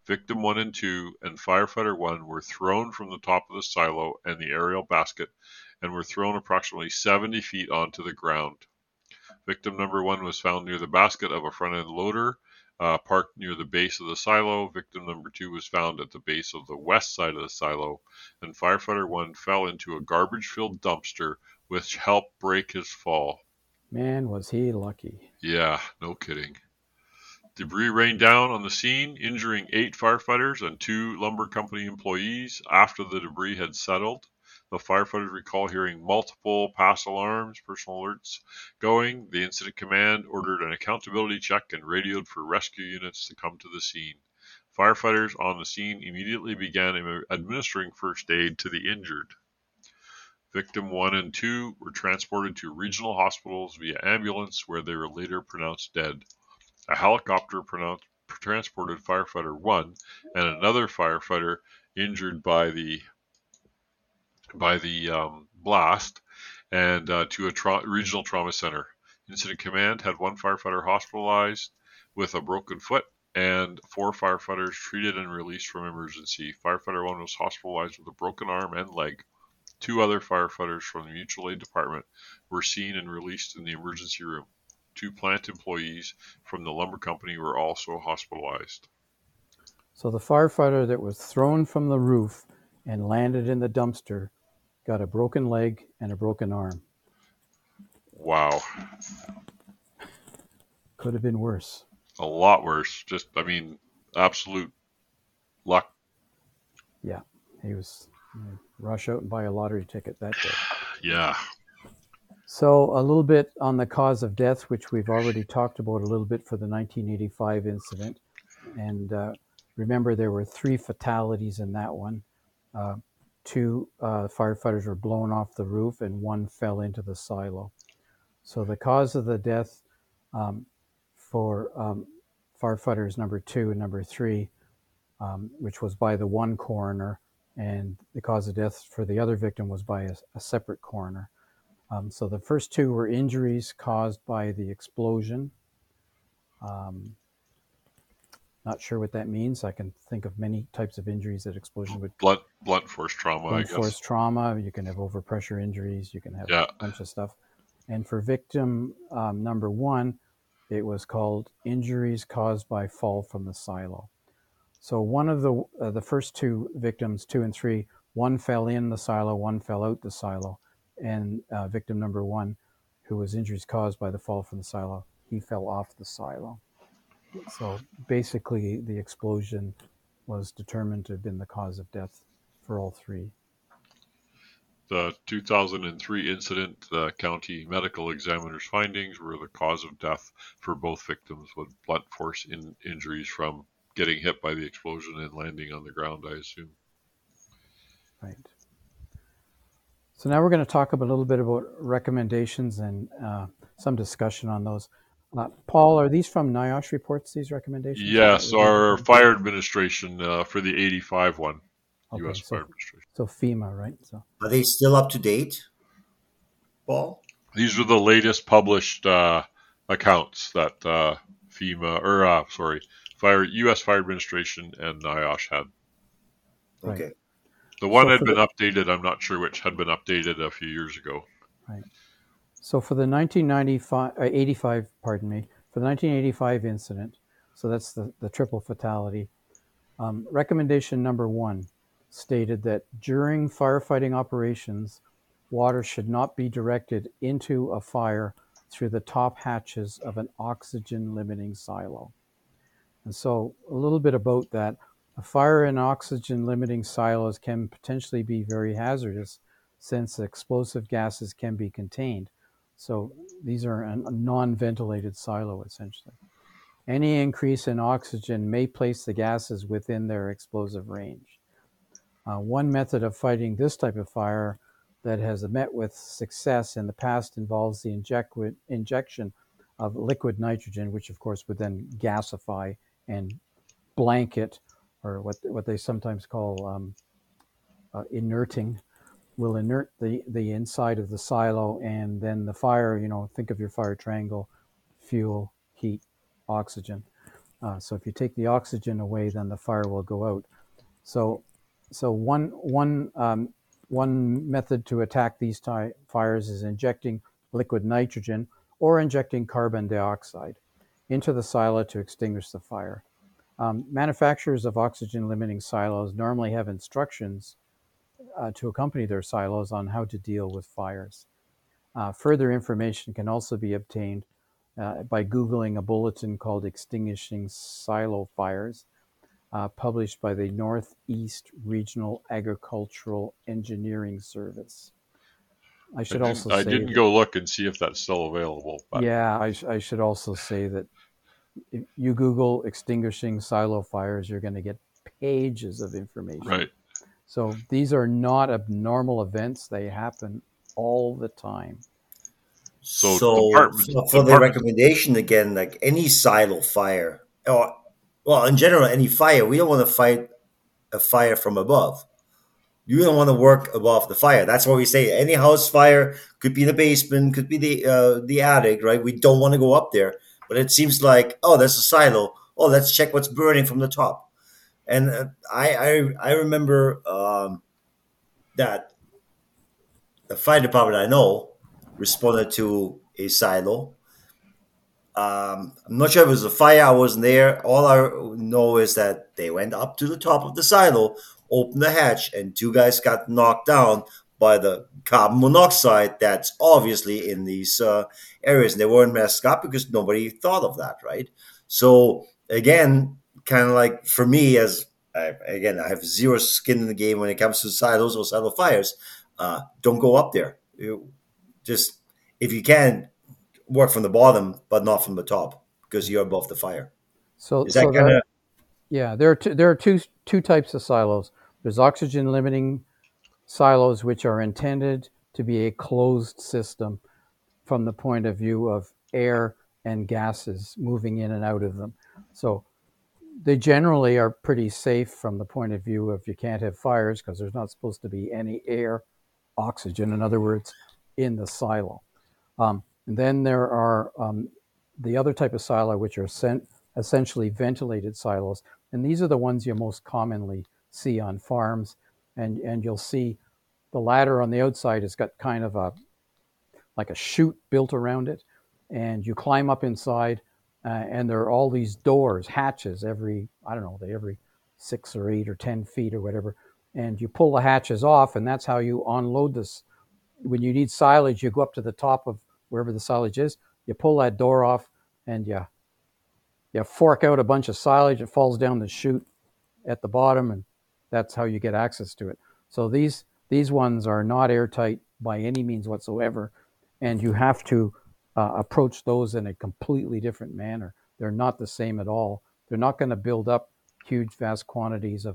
Victim 1 and 2 and Firefighter 1 were thrown from the top of the silo and the aerial basket and were thrown approximately 70 feet onto the ground. Victim number 1 was found near the basket of a front-end loader parked near the base of the silo. Victim number 2 was found at the base of the west side of the silo, and Firefighter 1 fell into a garbage-filled dumpster, which helped break his fall. Man, was he lucky. Yeah, no kidding. Debris rained down on the scene, injuring 8 firefighters and 2 lumber company employees after the debris had settled. The firefighters recall hearing multiple pass alarms, personal alerts going. The incident command ordered an accountability check and radioed for rescue units to come to the scene. Firefighters on the scene immediately began administering first aid to the injured. Victim 1 and 2 were transported to regional hospitals via ambulance, where they were later pronounced dead. A helicopter transported Firefighter 1 and another firefighter injured by the blast and to a regional trauma center. Incident command had one firefighter hospitalized with a broken foot and four firefighters treated and released from emergency. Firefighter 1 was hospitalized with a broken arm and leg. Two other firefighters from the mutual aid department were seen and released in the emergency room. Two plant employees from the lumber company were also hospitalized. So the firefighter that was thrown from the roof and landed in the dumpster got a broken leg and a broken arm. Wow. Could have been worse. A lot worse. Just, I mean, absolute luck. Yeah. He was rush out and buy a lottery ticket that day. Yeah. So a little bit on the cause of death, which we've already talked about a little bit for the 1985 incident. And remember, there were three fatalities in that one. Two firefighters were blown off the roof and one fell into the silo. So the cause of the death for firefighters number 2 and number 3, which was by the one coroner, and the cause of death for the other victim was by a separate coroner. So the first two were injuries caused by the explosion. Not sure what that means. I can think of many types of injuries that explosion would... Blunt force trauma, I guess. Blunt force trauma. You can have overpressure injuries. You can have a bunch of stuff. And for victim number 1, it was called injuries caused by fall from the silo. So one of the first two victims, 2 and 3, one fell in the silo, one fell out the silo. And victim number 1, who was injuries caused by the fall from the silo, he fell off the silo. So basically, the explosion was determined to have been the cause of death for all three. The 2003 incident, the county medical examiner's findings were the cause of death for both victims with blunt force injuries from getting hit by the explosion and landing on the ground, I assume. Right. So now we're going to talk a little bit about recommendations and some discussion on those. Paul, are these from NIOSH reports, these recommendations? Yes, our fire administration for the 85 one, okay, U.S. Fire Administration. So FEMA, right? So are they still up to date, Paul? These are the latest published accounts that FEMA, or U.S. Fire Administration and NIOSH had. Okay. Right. The one had been updated, I'm not sure which, had been updated a few years ago. Right. So for the 1985 incident, so that's the triple fatality, recommendation number 1 stated that during firefighting operations, water should not be directed into a fire through the top hatches of an oxygen-limiting silo. And so a little bit about that. A fire in oxygen-limiting silos can potentially be very hazardous since explosive gases can be contained. So these are a non-ventilated silo, essentially. Any increase in oxygen may place the gases within their explosive range. One method of fighting this type of fire that has met with success in the past involves the injection of liquid nitrogen, which of course would then gasify and blanket, or what they sometimes call inerting, will inert the inside of the silo, and then the fire, think of your fire triangle, fuel, heat, oxygen. So if you take the oxygen away, then the fire will go out. So one method to attack these fires is injecting liquid nitrogen or injecting carbon dioxide into the silo to extinguish the fire. Manufacturers of oxygen-limiting silos normally have instructions to accompany their silos on how to deal with fires. Further information can also be obtained by Googling a bulletin called Extinguishing Silo Fires, published by the Northeast Regional Agricultural Engineering Service. I should also say... I didn't go look and see if that's still available. But... Yeah, I should also say that if you Google extinguishing silo fires, you're going to get pages of information. Right. So these are not abnormal events. They happen all the time. So for the recommendation again, like any silo fire, or in general, any fire, we don't want to fight a fire from above. You don't want to work above the fire. That's why we say any house fire could be the basement, could be the attic, right? We don't want to go up there. But it seems like, oh, there's a silo. Oh, let's check what's burning from the top. And I remember that the fire department I know responded to a silo. I'm not sure if it was a fire. I wasn't there. All I know is that they went up to the top of the silo, opened the hatch, and two guys got knocked down by the carbon monoxide that's obviously in these areas. And they weren't masked up because nobody thought of that, right? So, again, kind of like for me, as I have zero skin in the game when it comes to silos or silo fires. Don't go up there. Just, if you can, work from the bottom, but not from the top, because you're above the fire. So, there are two types of silos. There's oxygen limiting silos, which are intended to be a closed system from the point of view of air and gases moving in and out of them. So they generally are pretty safe from the point of view of you can't have fires because there's not supposed to be any air, oxygen, in other words, in the silo. And then there are the other type of silo, which are essentially ventilated silos. And these are the ones you most commonly see on farms. And you'll see the ladder on the outside has got kind of like a chute built around it. And you climb up inside and there are all these doors, hatches every 6 or 8 or 10 feet or whatever. And you pull the hatches off, and that's how you unload this. When you need silage, you go up to the top of wherever the silage is, you pull that door off, and you fork out a bunch of silage. It falls down the chute at the bottom, and that's how you get access to it. So these ones are not airtight by any means whatsoever, and you have to approach those in a completely different manner. They're not the same at all. They're not going to build up huge, vast quantities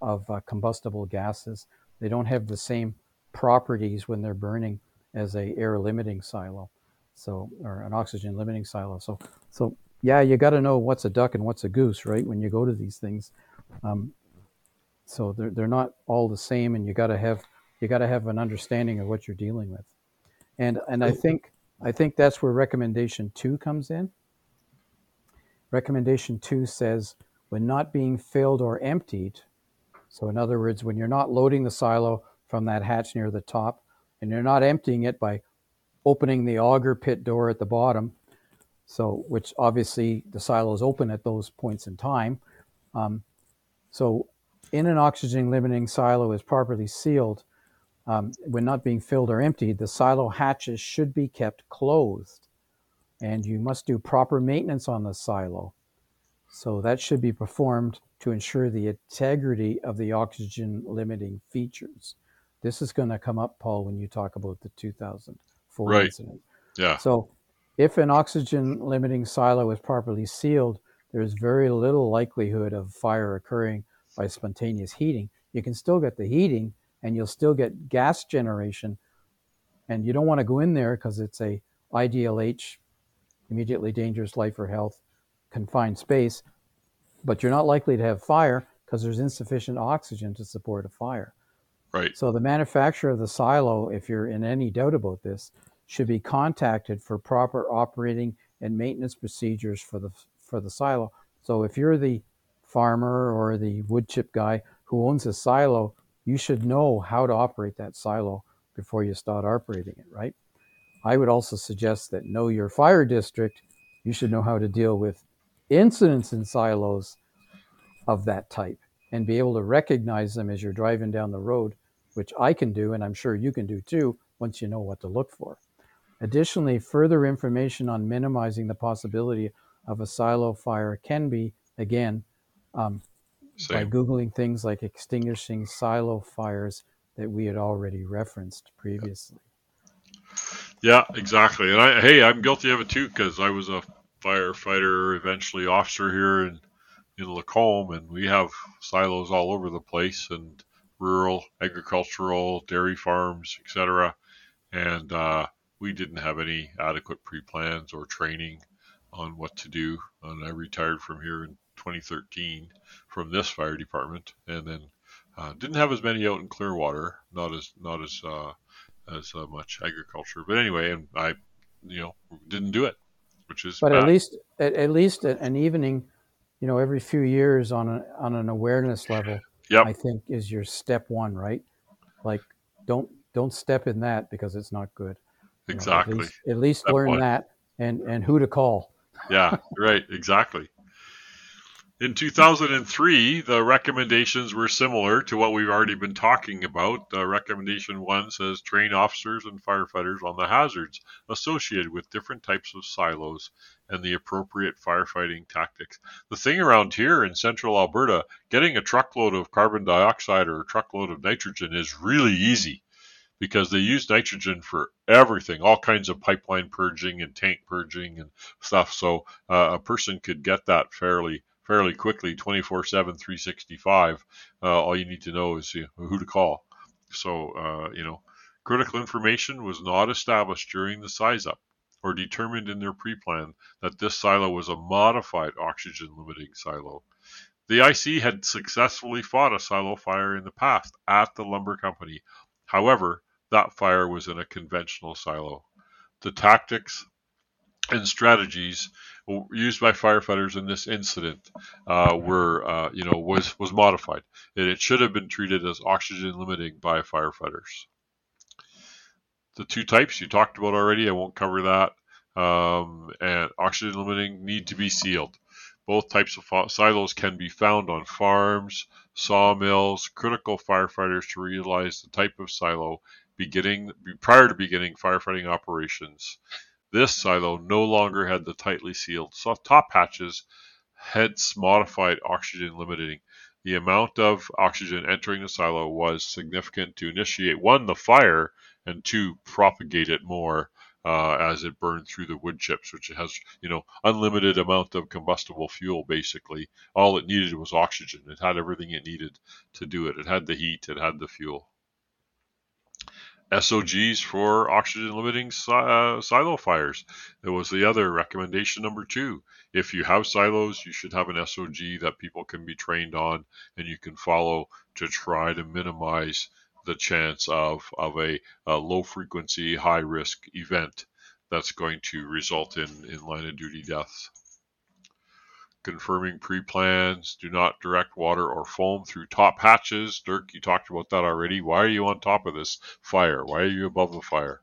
of combustible gases. They don't have the same properties when they're burning as a air limiting silo, or an oxygen limiting silo. So yeah, you got to know what's a duck and what's a goose, right? When you go to these things, so they're not all the same, and you got to have an understanding of what you're dealing with. And I think that's where recommendation 2 comes in. Recommendation 2 says, when not being filled or emptied, so in other words, when you're not loading the silo from that hatch near the top, and you're not emptying it by opening the auger pit door at the bottom, so which obviously the silo is open at those points in time. So in an oxygen limiting silo is properly sealed, when not being filled or emptied, the silo hatches should be kept closed, and you must do proper maintenance on the silo. So that should be performed to ensure the integrity of the oxygen limiting features. This is going to come up, Paul, when you talk about the 2004 incident. Yeah. So if an oxygen limiting silo is properly sealed, there's very little likelihood of fire occurring by spontaneous heating. You can still get the heating, and you'll still get gas generation, and you don't want to go in there because it's a IDLH, immediately dangerous life or health, confined space, but you're not likely to have fire because there's insufficient oxygen to support a fire. Right. So the manufacturer of the silo, if you're in any doubt about this, should be contacted for proper operating and maintenance procedures for the silo. So if you're the farmer or the wood chip guy who owns a silo, you should know how to operate that silo before you start operating it, right? I would also suggest that know your fire district. You should know how to deal with incidents in silos of that type and be able to recognize them as you're driving down the road, which I can do, and I'm sure you can do too, once you know what to look for. Additionally, further information on minimizing the possibility of a silo fire can be, again, by Googling things like extinguishing silo fires that we had already referenced previously. Yeah, exactly. And I'm guilty of it too, because I was a firefighter, eventually officer here in Lacombe, and we have silos all over the place, and rural, agricultural, dairy farms, etc. And we didn't have any adequate pre-plans or training on what to do. And I retired from here in 2013 from this fire department, and then Didn't have as many out in Clearwater, not as much agriculture. But anyway, and I, didn't do it, which is. But bad. At least an evening, every few years on an awareness level, yep. I think is your step one, right? Like, don't step in that because it's not good. Exactly. At least learn one. That and who to call. Yeah. Right. Exactly. In 2003, the recommendations were similar to what we've already been talking about. Recommendation 1 says train officers and firefighters on the hazards associated with different types of silos and the appropriate firefighting tactics. The thing around here in central Alberta, getting a truckload of carbon dioxide or a truckload of nitrogen is really easy because they use nitrogen for everything, all kinds of pipeline purging and tank purging and stuff. So a person could get that fairly quickly, 24/7, 365. All you need to know is who to call. So, critical information was not established during the size-up or determined in their pre-plan that this silo was a modified oxygen-limiting silo. The IC had successfully fought a silo fire in the past at the lumber company. However, that fire was in a conventional silo. The tactics and strategies used by firefighters in this incident was modified, and it should have been treated as oxygen limiting by firefighters. The two types you talked about already, I won't cover that. And oxygen limiting need to be sealed. Both types of silos can be found on farms, sawmills. Critical firefighters to realize the type of silo prior to beginning firefighting operations. This silo no longer had the tightly sealed top hatches, hence modified oxygen limiting. The amount of oxygen entering the silo was significant to initiate, 1, the fire, and 2, propagate it more as it burned through the wood chips, which has, unlimited amount of combustible fuel, basically. All it needed was oxygen. It had everything it needed to do it. It had the heat. It had the fuel. SOGs for oxygen-limiting silo fires. That was the other recommendation, number 2. If you have silos, you should have an SOG that people can be trained on and you can follow to try to minimize the chance of a low-frequency, high-risk event that's going to result in line-of-duty deaths. Confirming pre-plans, do not direct water or foam through top hatches. Dirk, you talked about that already. Why are you on top of this fire? Why are you above the fire?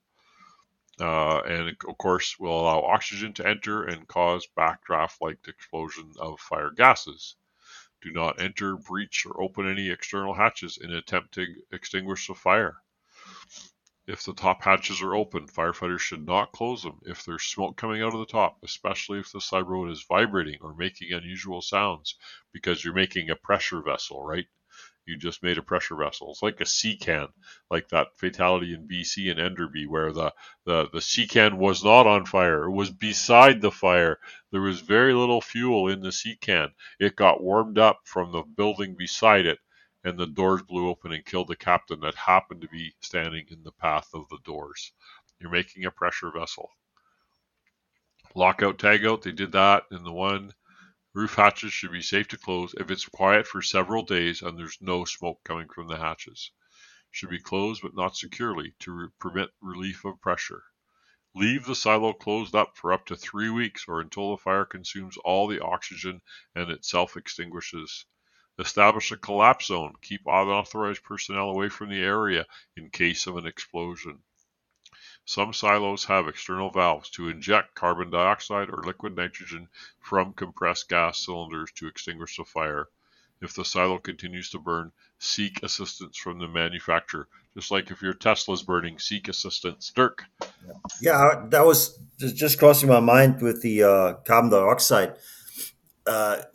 And of course, will allow oxygen to enter and cause backdraft-like explosion of fire gases. Do not enter, breach, or open any external hatches in an attempt to extinguish the fire. If the top hatches are open, firefighters should not close them if there's smoke coming out of the top, especially if the side road is vibrating or making unusual sounds, because you're making a pressure vessel, right? You just made a pressure vessel. It's like a sea can, like that fatality in BC and Enderby, where the sea can was not on fire. It was beside the fire. There was very little fuel in the sea can. It got warmed up from the building beside it, and the doors blew open and killed the captain that happened to be standing in the path of the doors. You're making a pressure vessel. Lockout, tagout, they did that in the one. Roof hatches should be safe to close if it's quiet for several days and there's no smoke coming from the hatches. Should be closed but not securely to permit relief of pressure. Leave the silo closed up for up to 3 weeks or until the fire consumes all the oxygen and itself extinguishes. Establish a collapse zone. Keep unauthorized personnel away from the area in case of an explosion. Some silos have external valves to inject carbon dioxide or liquid nitrogen from compressed gas cylinders to extinguish the fire. If the silo continues to burn, seek assistance from the manufacturer. Just like if your Tesla's burning, seek assistance. Dirk. Yeah, that was just crossing my mind with the carbon dioxide.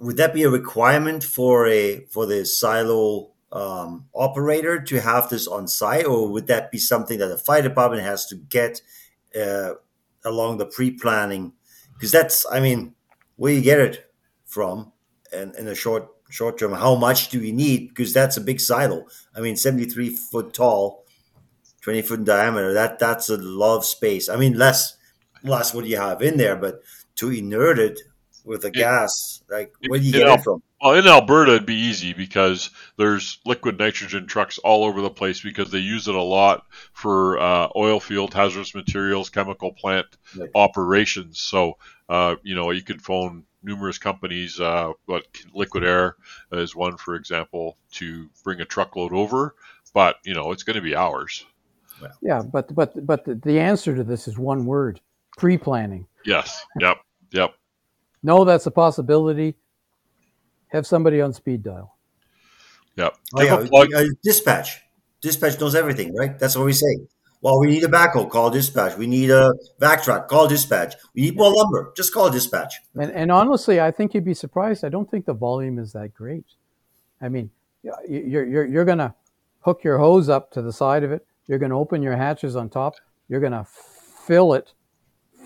Would that be a requirement for the silo operator to have this on site, or would that be something that the fire department has to get along the pre-planning? Because that's, where you get it from, and in the short term, how much do you need? Because that's a big silo. 73 foot tall, 20 foot in diameter. That's a lot of space. Less what you have in there, but to inert it with the gas, where do you get it from? Well, in Alberta, it'd be easy because there's liquid nitrogen trucks all over the place because they use it a lot for oil field, hazardous materials, chemical plant operations. So, you could phone numerous companies, but Liquid Air is one, for example, to bring a truckload over. But, it's going to be hours. Yeah, but the answer to this is one word: pre-planning. Yes. Yep. No, that's a possibility. Have somebody on speed dial. Yep. Dispatch knows everything, right? That's what we say. Well, we need a backhoe, call dispatch. We need a vac truck, call dispatch. We need more lumber, just call dispatch. And honestly, I think you'd be surprised. I don't think the volume is that great. I mean, you're gonna hook your hose up to the side of it. You're going to open your hatches on top. You're going to fill it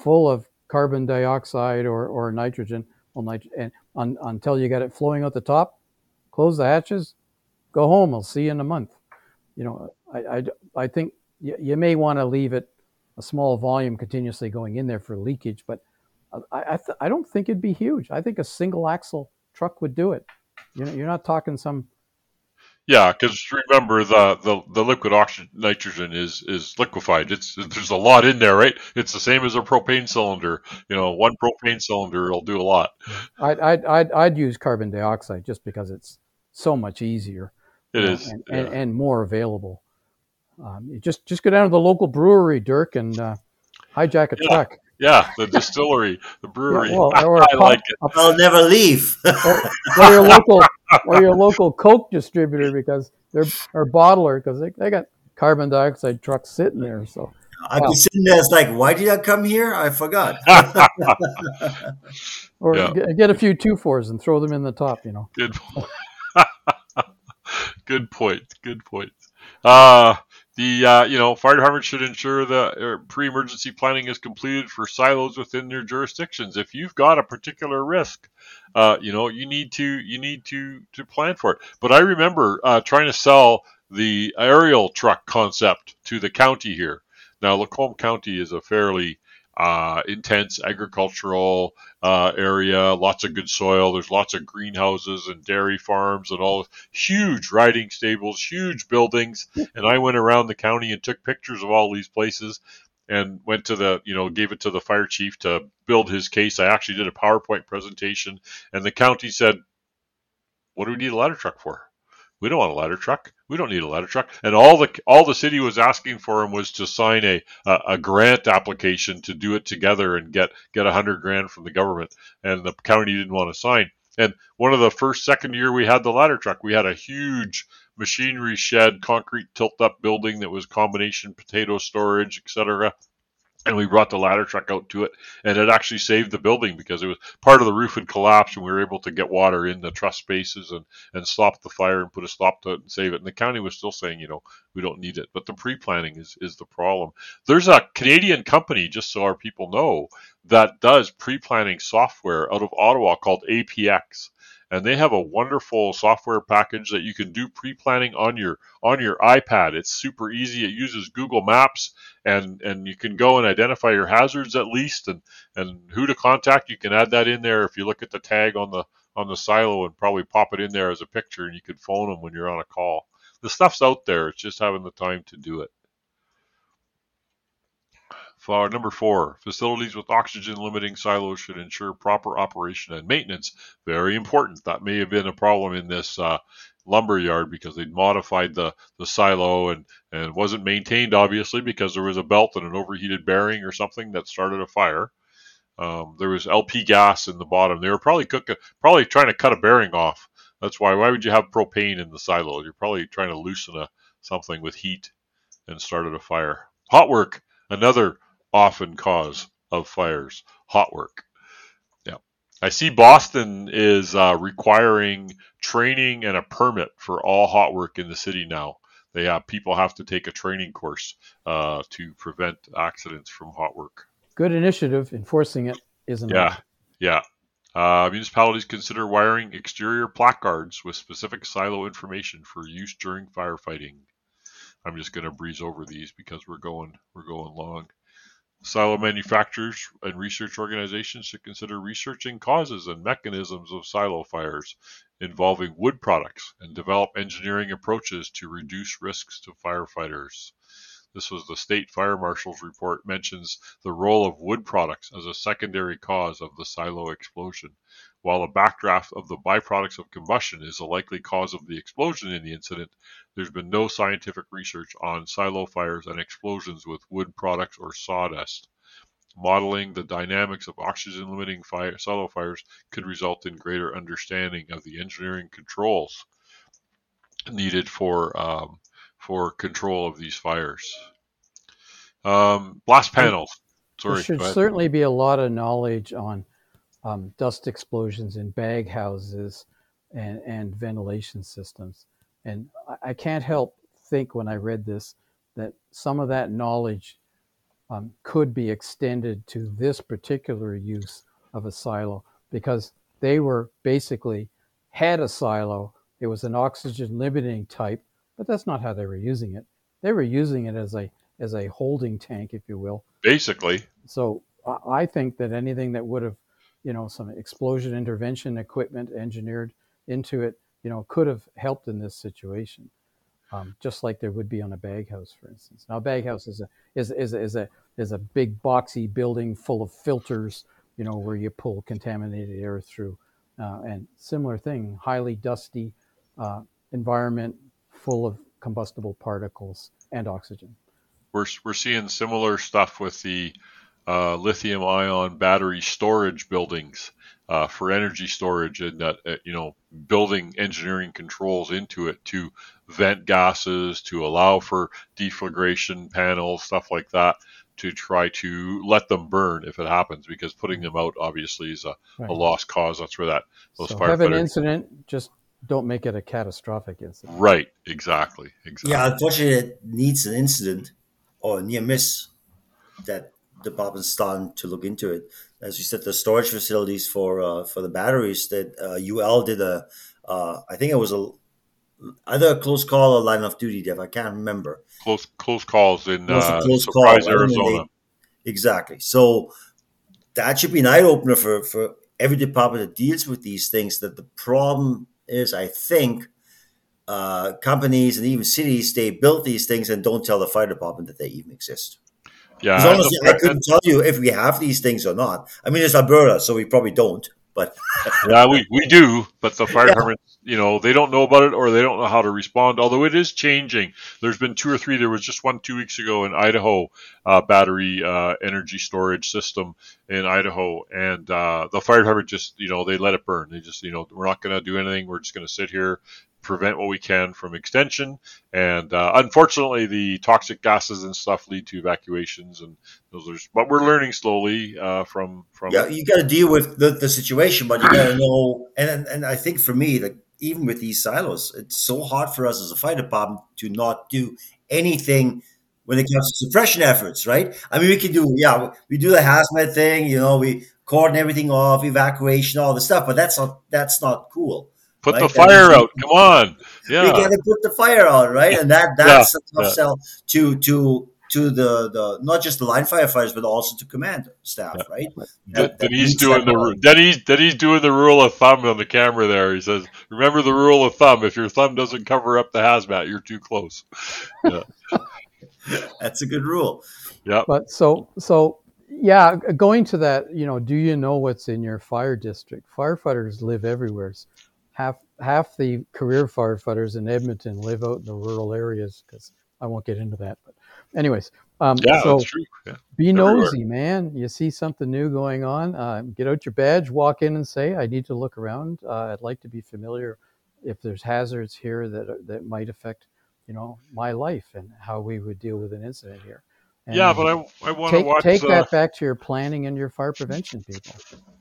full of carbon dioxide or nitrogen until you got it flowing out the top. Close the hatches. Go home. I'll see you in a month. I think you may want to leave it a small volume continuously going in there for leakage, but I don't think it'd be huge. I think a single axle truck would do it. You're not talking some... Yeah, because remember the liquid oxygen nitrogen is liquefied. There's a lot in there, right? It's the same as a propane cylinder. One propane cylinder will do a lot. I'd use carbon dioxide just because it's so much easier. And more available. You just go down to the local brewery, Dirk, and hijack a truck. Yeah, the distillery, the brewery. Yeah, like it. I'll never leave. or your local Coke distributor because or bottler because they got carbon dioxide trucks sitting there. So I'd be sitting there, it's like, why did I come here? I forgot. Or get a few 2-4s and throw them in the top. Good point. The fire department should ensure that pre-emergency planning is completed for silos within their jurisdictions. If you've got a particular risk, you need to plan for it. But I remember trying to sell the aerial truck concept to the county here. Now, Lacombe County is a fairly intense agricultural area, lots of good soil. There's lots of greenhouses and dairy farms and all huge riding stables, huge buildings. And I went around the county and took pictures of all these places and went to gave it to the fire chief to build his case. I actually did a PowerPoint presentation and the county said, what do we need a ladder truck for? We don't want a ladder truck. We don't need a ladder truck. And all the city was asking for him was to sign a grant application to do it together and get $100,000 from the government. And the county didn't want to sign. And one of the second year we had the ladder truck, we had a huge machinery shed, concrete tilt-up building that was combination potato storage, etc. And we brought the ladder truck out to it, and it actually saved the building because it was part of the roof had collapsed, and we were able to get water in the truss spaces and stop the fire and put a stop to it and save it. And the county was still saying, we don't need it. But the pre-planning is the problem. There's a Canadian company, just so our people know, that does pre-planning software out of Ottawa called APX. And they have a wonderful software package that you can do pre-planning on your iPad. It's super easy. It uses Google Maps, and you can go and identify your hazards at least, and who to contact. You can add that in there if you look at the tag on the silo and probably pop it in there as a picture, and you can phone them when you're on a call. The stuff's out there. It's just having the time to do it. Number 4, facilities with oxygen limiting silos should ensure proper operation and maintenance. Very important. That may have been a problem in this lumber yard because they'd modified the silo and wasn't maintained, obviously, because there was a belt and an overheated bearing or something that started a fire. There was LP gas in the bottom. They were probably trying to cut a bearing off. That's why would you have propane in the silo? You're probably trying to loosen something with heat and started a fire. Hot work, another often cause of fires. Hot work. Yeah. I see Boston is requiring training and a permit for all hot work in the city now. They have people have to take a training course to prevent accidents from hot work. Good initiative. Enforcing it isn't. Yeah. Municipalities consider wiring exterior placards with specific silo information for use during firefighting. I'm just going to breeze over these because we're going long. Silo manufacturers and research organizations should consider researching causes and mechanisms of silo fires. involving wood products and develop engineering approaches to reduce risks to firefighters. This was the State Fire Marshal's report mentions the role of wood products as a secondary cause of the silo explosion, while a backdraft of the byproducts of combustion is a likely cause of the explosion in the incident. There's been no scientific research on silo fires and explosions with wood products or sawdust. Modeling the dynamics of oxygen-limiting silo fires could result in greater understanding of the engineering controls needed for control of these fires. Blast panels. There should certainly be a lot of knowledge on dust explosions in bag houses and ventilation systems. And I can't help think when I read this that some of that knowledge could be extended to this particular use of a silo, because they were basically had a silo. It was an oxygen limiting type, but that's not how they were using it. They were using it as a holding tank, if you will. Basically. So I think that anything that would have, some explosion intervention equipment engineered into it, could have helped in this situation. Just like there would be on a baghouse, for instance. Now, a baghouse is a big boxy building full of filters, where you pull contaminated air through, and similar thing, highly dusty environment full of combustible particles and oxygen. We're seeing similar stuff with the lithium-ion battery storage buildings for energy storage, and that building engineering controls into it to vent gases, to allow for deflagration panels, stuff like that, to try to let them burn if it happens, because putting them out obviously is a lost cause. That's where those firefighters have an incident. Just don't make it a catastrophic incident. Right, exactly. Yeah, unfortunately, it needs an incident or a near miss. That department's starting to look into it. As you said, the storage facilities for the batteries that UL did I think it was either a close call or line of duty dev. I can't remember. Close calls in Surprise, Arizona. Exactly. So that should be an eye-opener for every department that deals with these things, that the problem is, I think, companies and even cities, they build these things and don't tell the fire department that they even exist. Yeah, honestly, I couldn't tell you if we have these things or not. I mean, it's Alberta, so we probably don't. But yeah, we do. But the fire department, they don't know about it, or they don't know how to respond. Although it is changing. There's been two or three. There was just one 2 weeks ago in Idaho, battery energy storage system in Idaho, and the fire department just they let it burn. They just we're not going to do anything. We're just going to sit here, prevent what we can from extension, and unfortunately the toxic gases and stuff lead to evacuations, and but we're learning slowly from you got to deal with the situation, but you got to know, and I think for me, like, even with these silos, it's so hard for us as a fire department to not do anything when it comes to suppression efforts, right? I mean, we can do the hazmat thing, we cordon everything off, evacuation, all the stuff, but that's not cool. Put the fire out. Come on. Yeah. We got to put the fire out, right? And that's a tough sell to the not just the line firefighters, but also to command staff, right? Denny's doing the rule of thumb on the camera there. He says, remember the rule of thumb. If your thumb doesn't cover up the hazmat, you're too close. Yeah. That's a good rule. Yeah. But so going to that, do you know what's in your fire district? Firefighters live everywhere. Half the career firefighters in Edmonton live out in the rural areas, because I won't get into that. But anyways, that's true. Yeah. Be nosy, man. You see something new going on, get out your badge, walk in and say, I need to look around. I'd like to be familiar if there's hazards here that might affect, my life and how we would deal with an incident here. And but I want to watch... Take that back to your planning and your fire prevention people.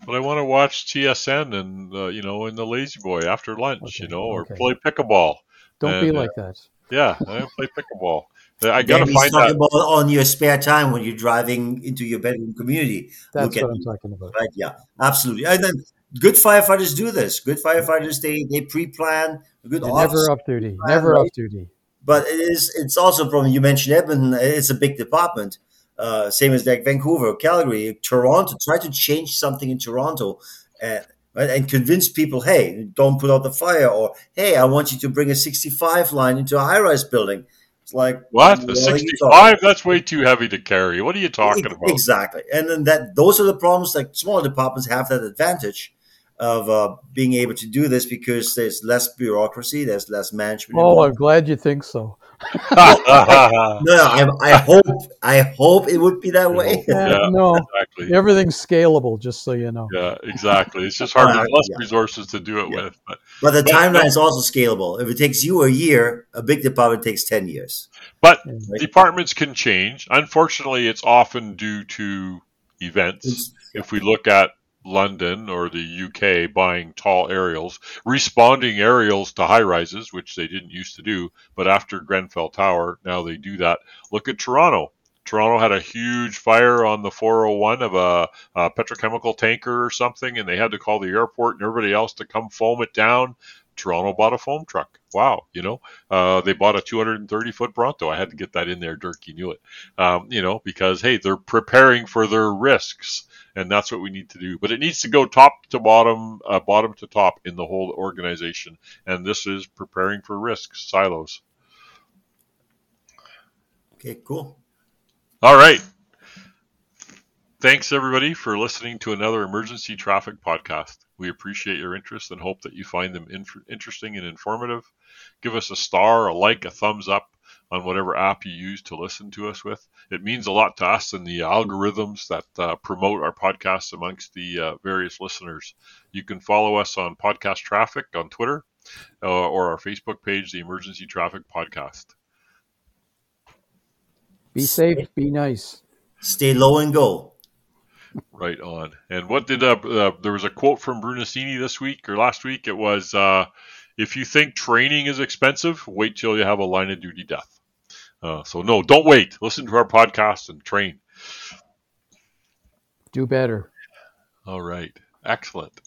But I want to watch TSN and, in the Lazy Boy after lunch, or play pickleball. Don't be like that. Yeah, I play pickleball. I got to find out. About on your spare time when you're driving into your bedroom community. That's what I'm talking about. Right, yeah, absolutely. And then good firefighters do this. Good firefighters, they pre-plan. Never off duty. Never off duty. But it's also a problem. You mentioned Edmonton. It's a big department. Same as like Vancouver, Calgary, Toronto. Try to change something in Toronto. right? And convince people, hey, don't put out the fire, or hey, I want you to bring a 65 line into a high-rise building. It's like, what? A 65? That's way too heavy to carry. What are you talking about? Exactly. And then those are the problems. Like, smaller departments have that advantage of being able to do this because there's less bureaucracy, there's less management. Oh, I'm glad you think so. I hope it would be that way. No, exactly. Everything's scalable, just so you know. Yeah, exactly. It's just hard with less resources to do it with. But the timeline is also scalable. If it takes you a year, a big department takes 10 years. But departments can change. Unfortunately, it's often due to events. If we look at London or the UK buying tall aerials, responding aerials to high rises, which they didn't used to do, but after Grenfell Tower, now they do that. Look at Toronto. Toronto had a huge fire on the 401 of a petrochemical tanker or something, and they had to call the airport and everybody else to come foam it down. Toronto bought a foam truck. Wow, they bought a 230-foot Bronto. I had to get that in there, Dirk, you knew it. Because, hey, they're preparing for their risks. And that's what we need to do. But it needs to go top to bottom, bottom to top in the whole organization. And this is preparing for risks, silos. Okay, cool. All right. Thanks, everybody, for listening to another Emergency Traffic Podcast. We appreciate your interest and hope that you find them interesting and informative. Give us a star, a like, a thumbs up on whatever app you use to listen to us with. It means a lot to us and the algorithms that promote our podcasts amongst the various listeners. You can follow us on Podcast Traffic on Twitter or our Facebook page, the Emergency Traffic Podcast. Be safe, be nice. Stay low and go. Right on. And what did, there was a quote from Brunicini this week or last week. It was, if you think training is expensive, wait till you have a line of duty death. So no, don't wait. Listen to our podcast and train. Do better. All right. Excellent.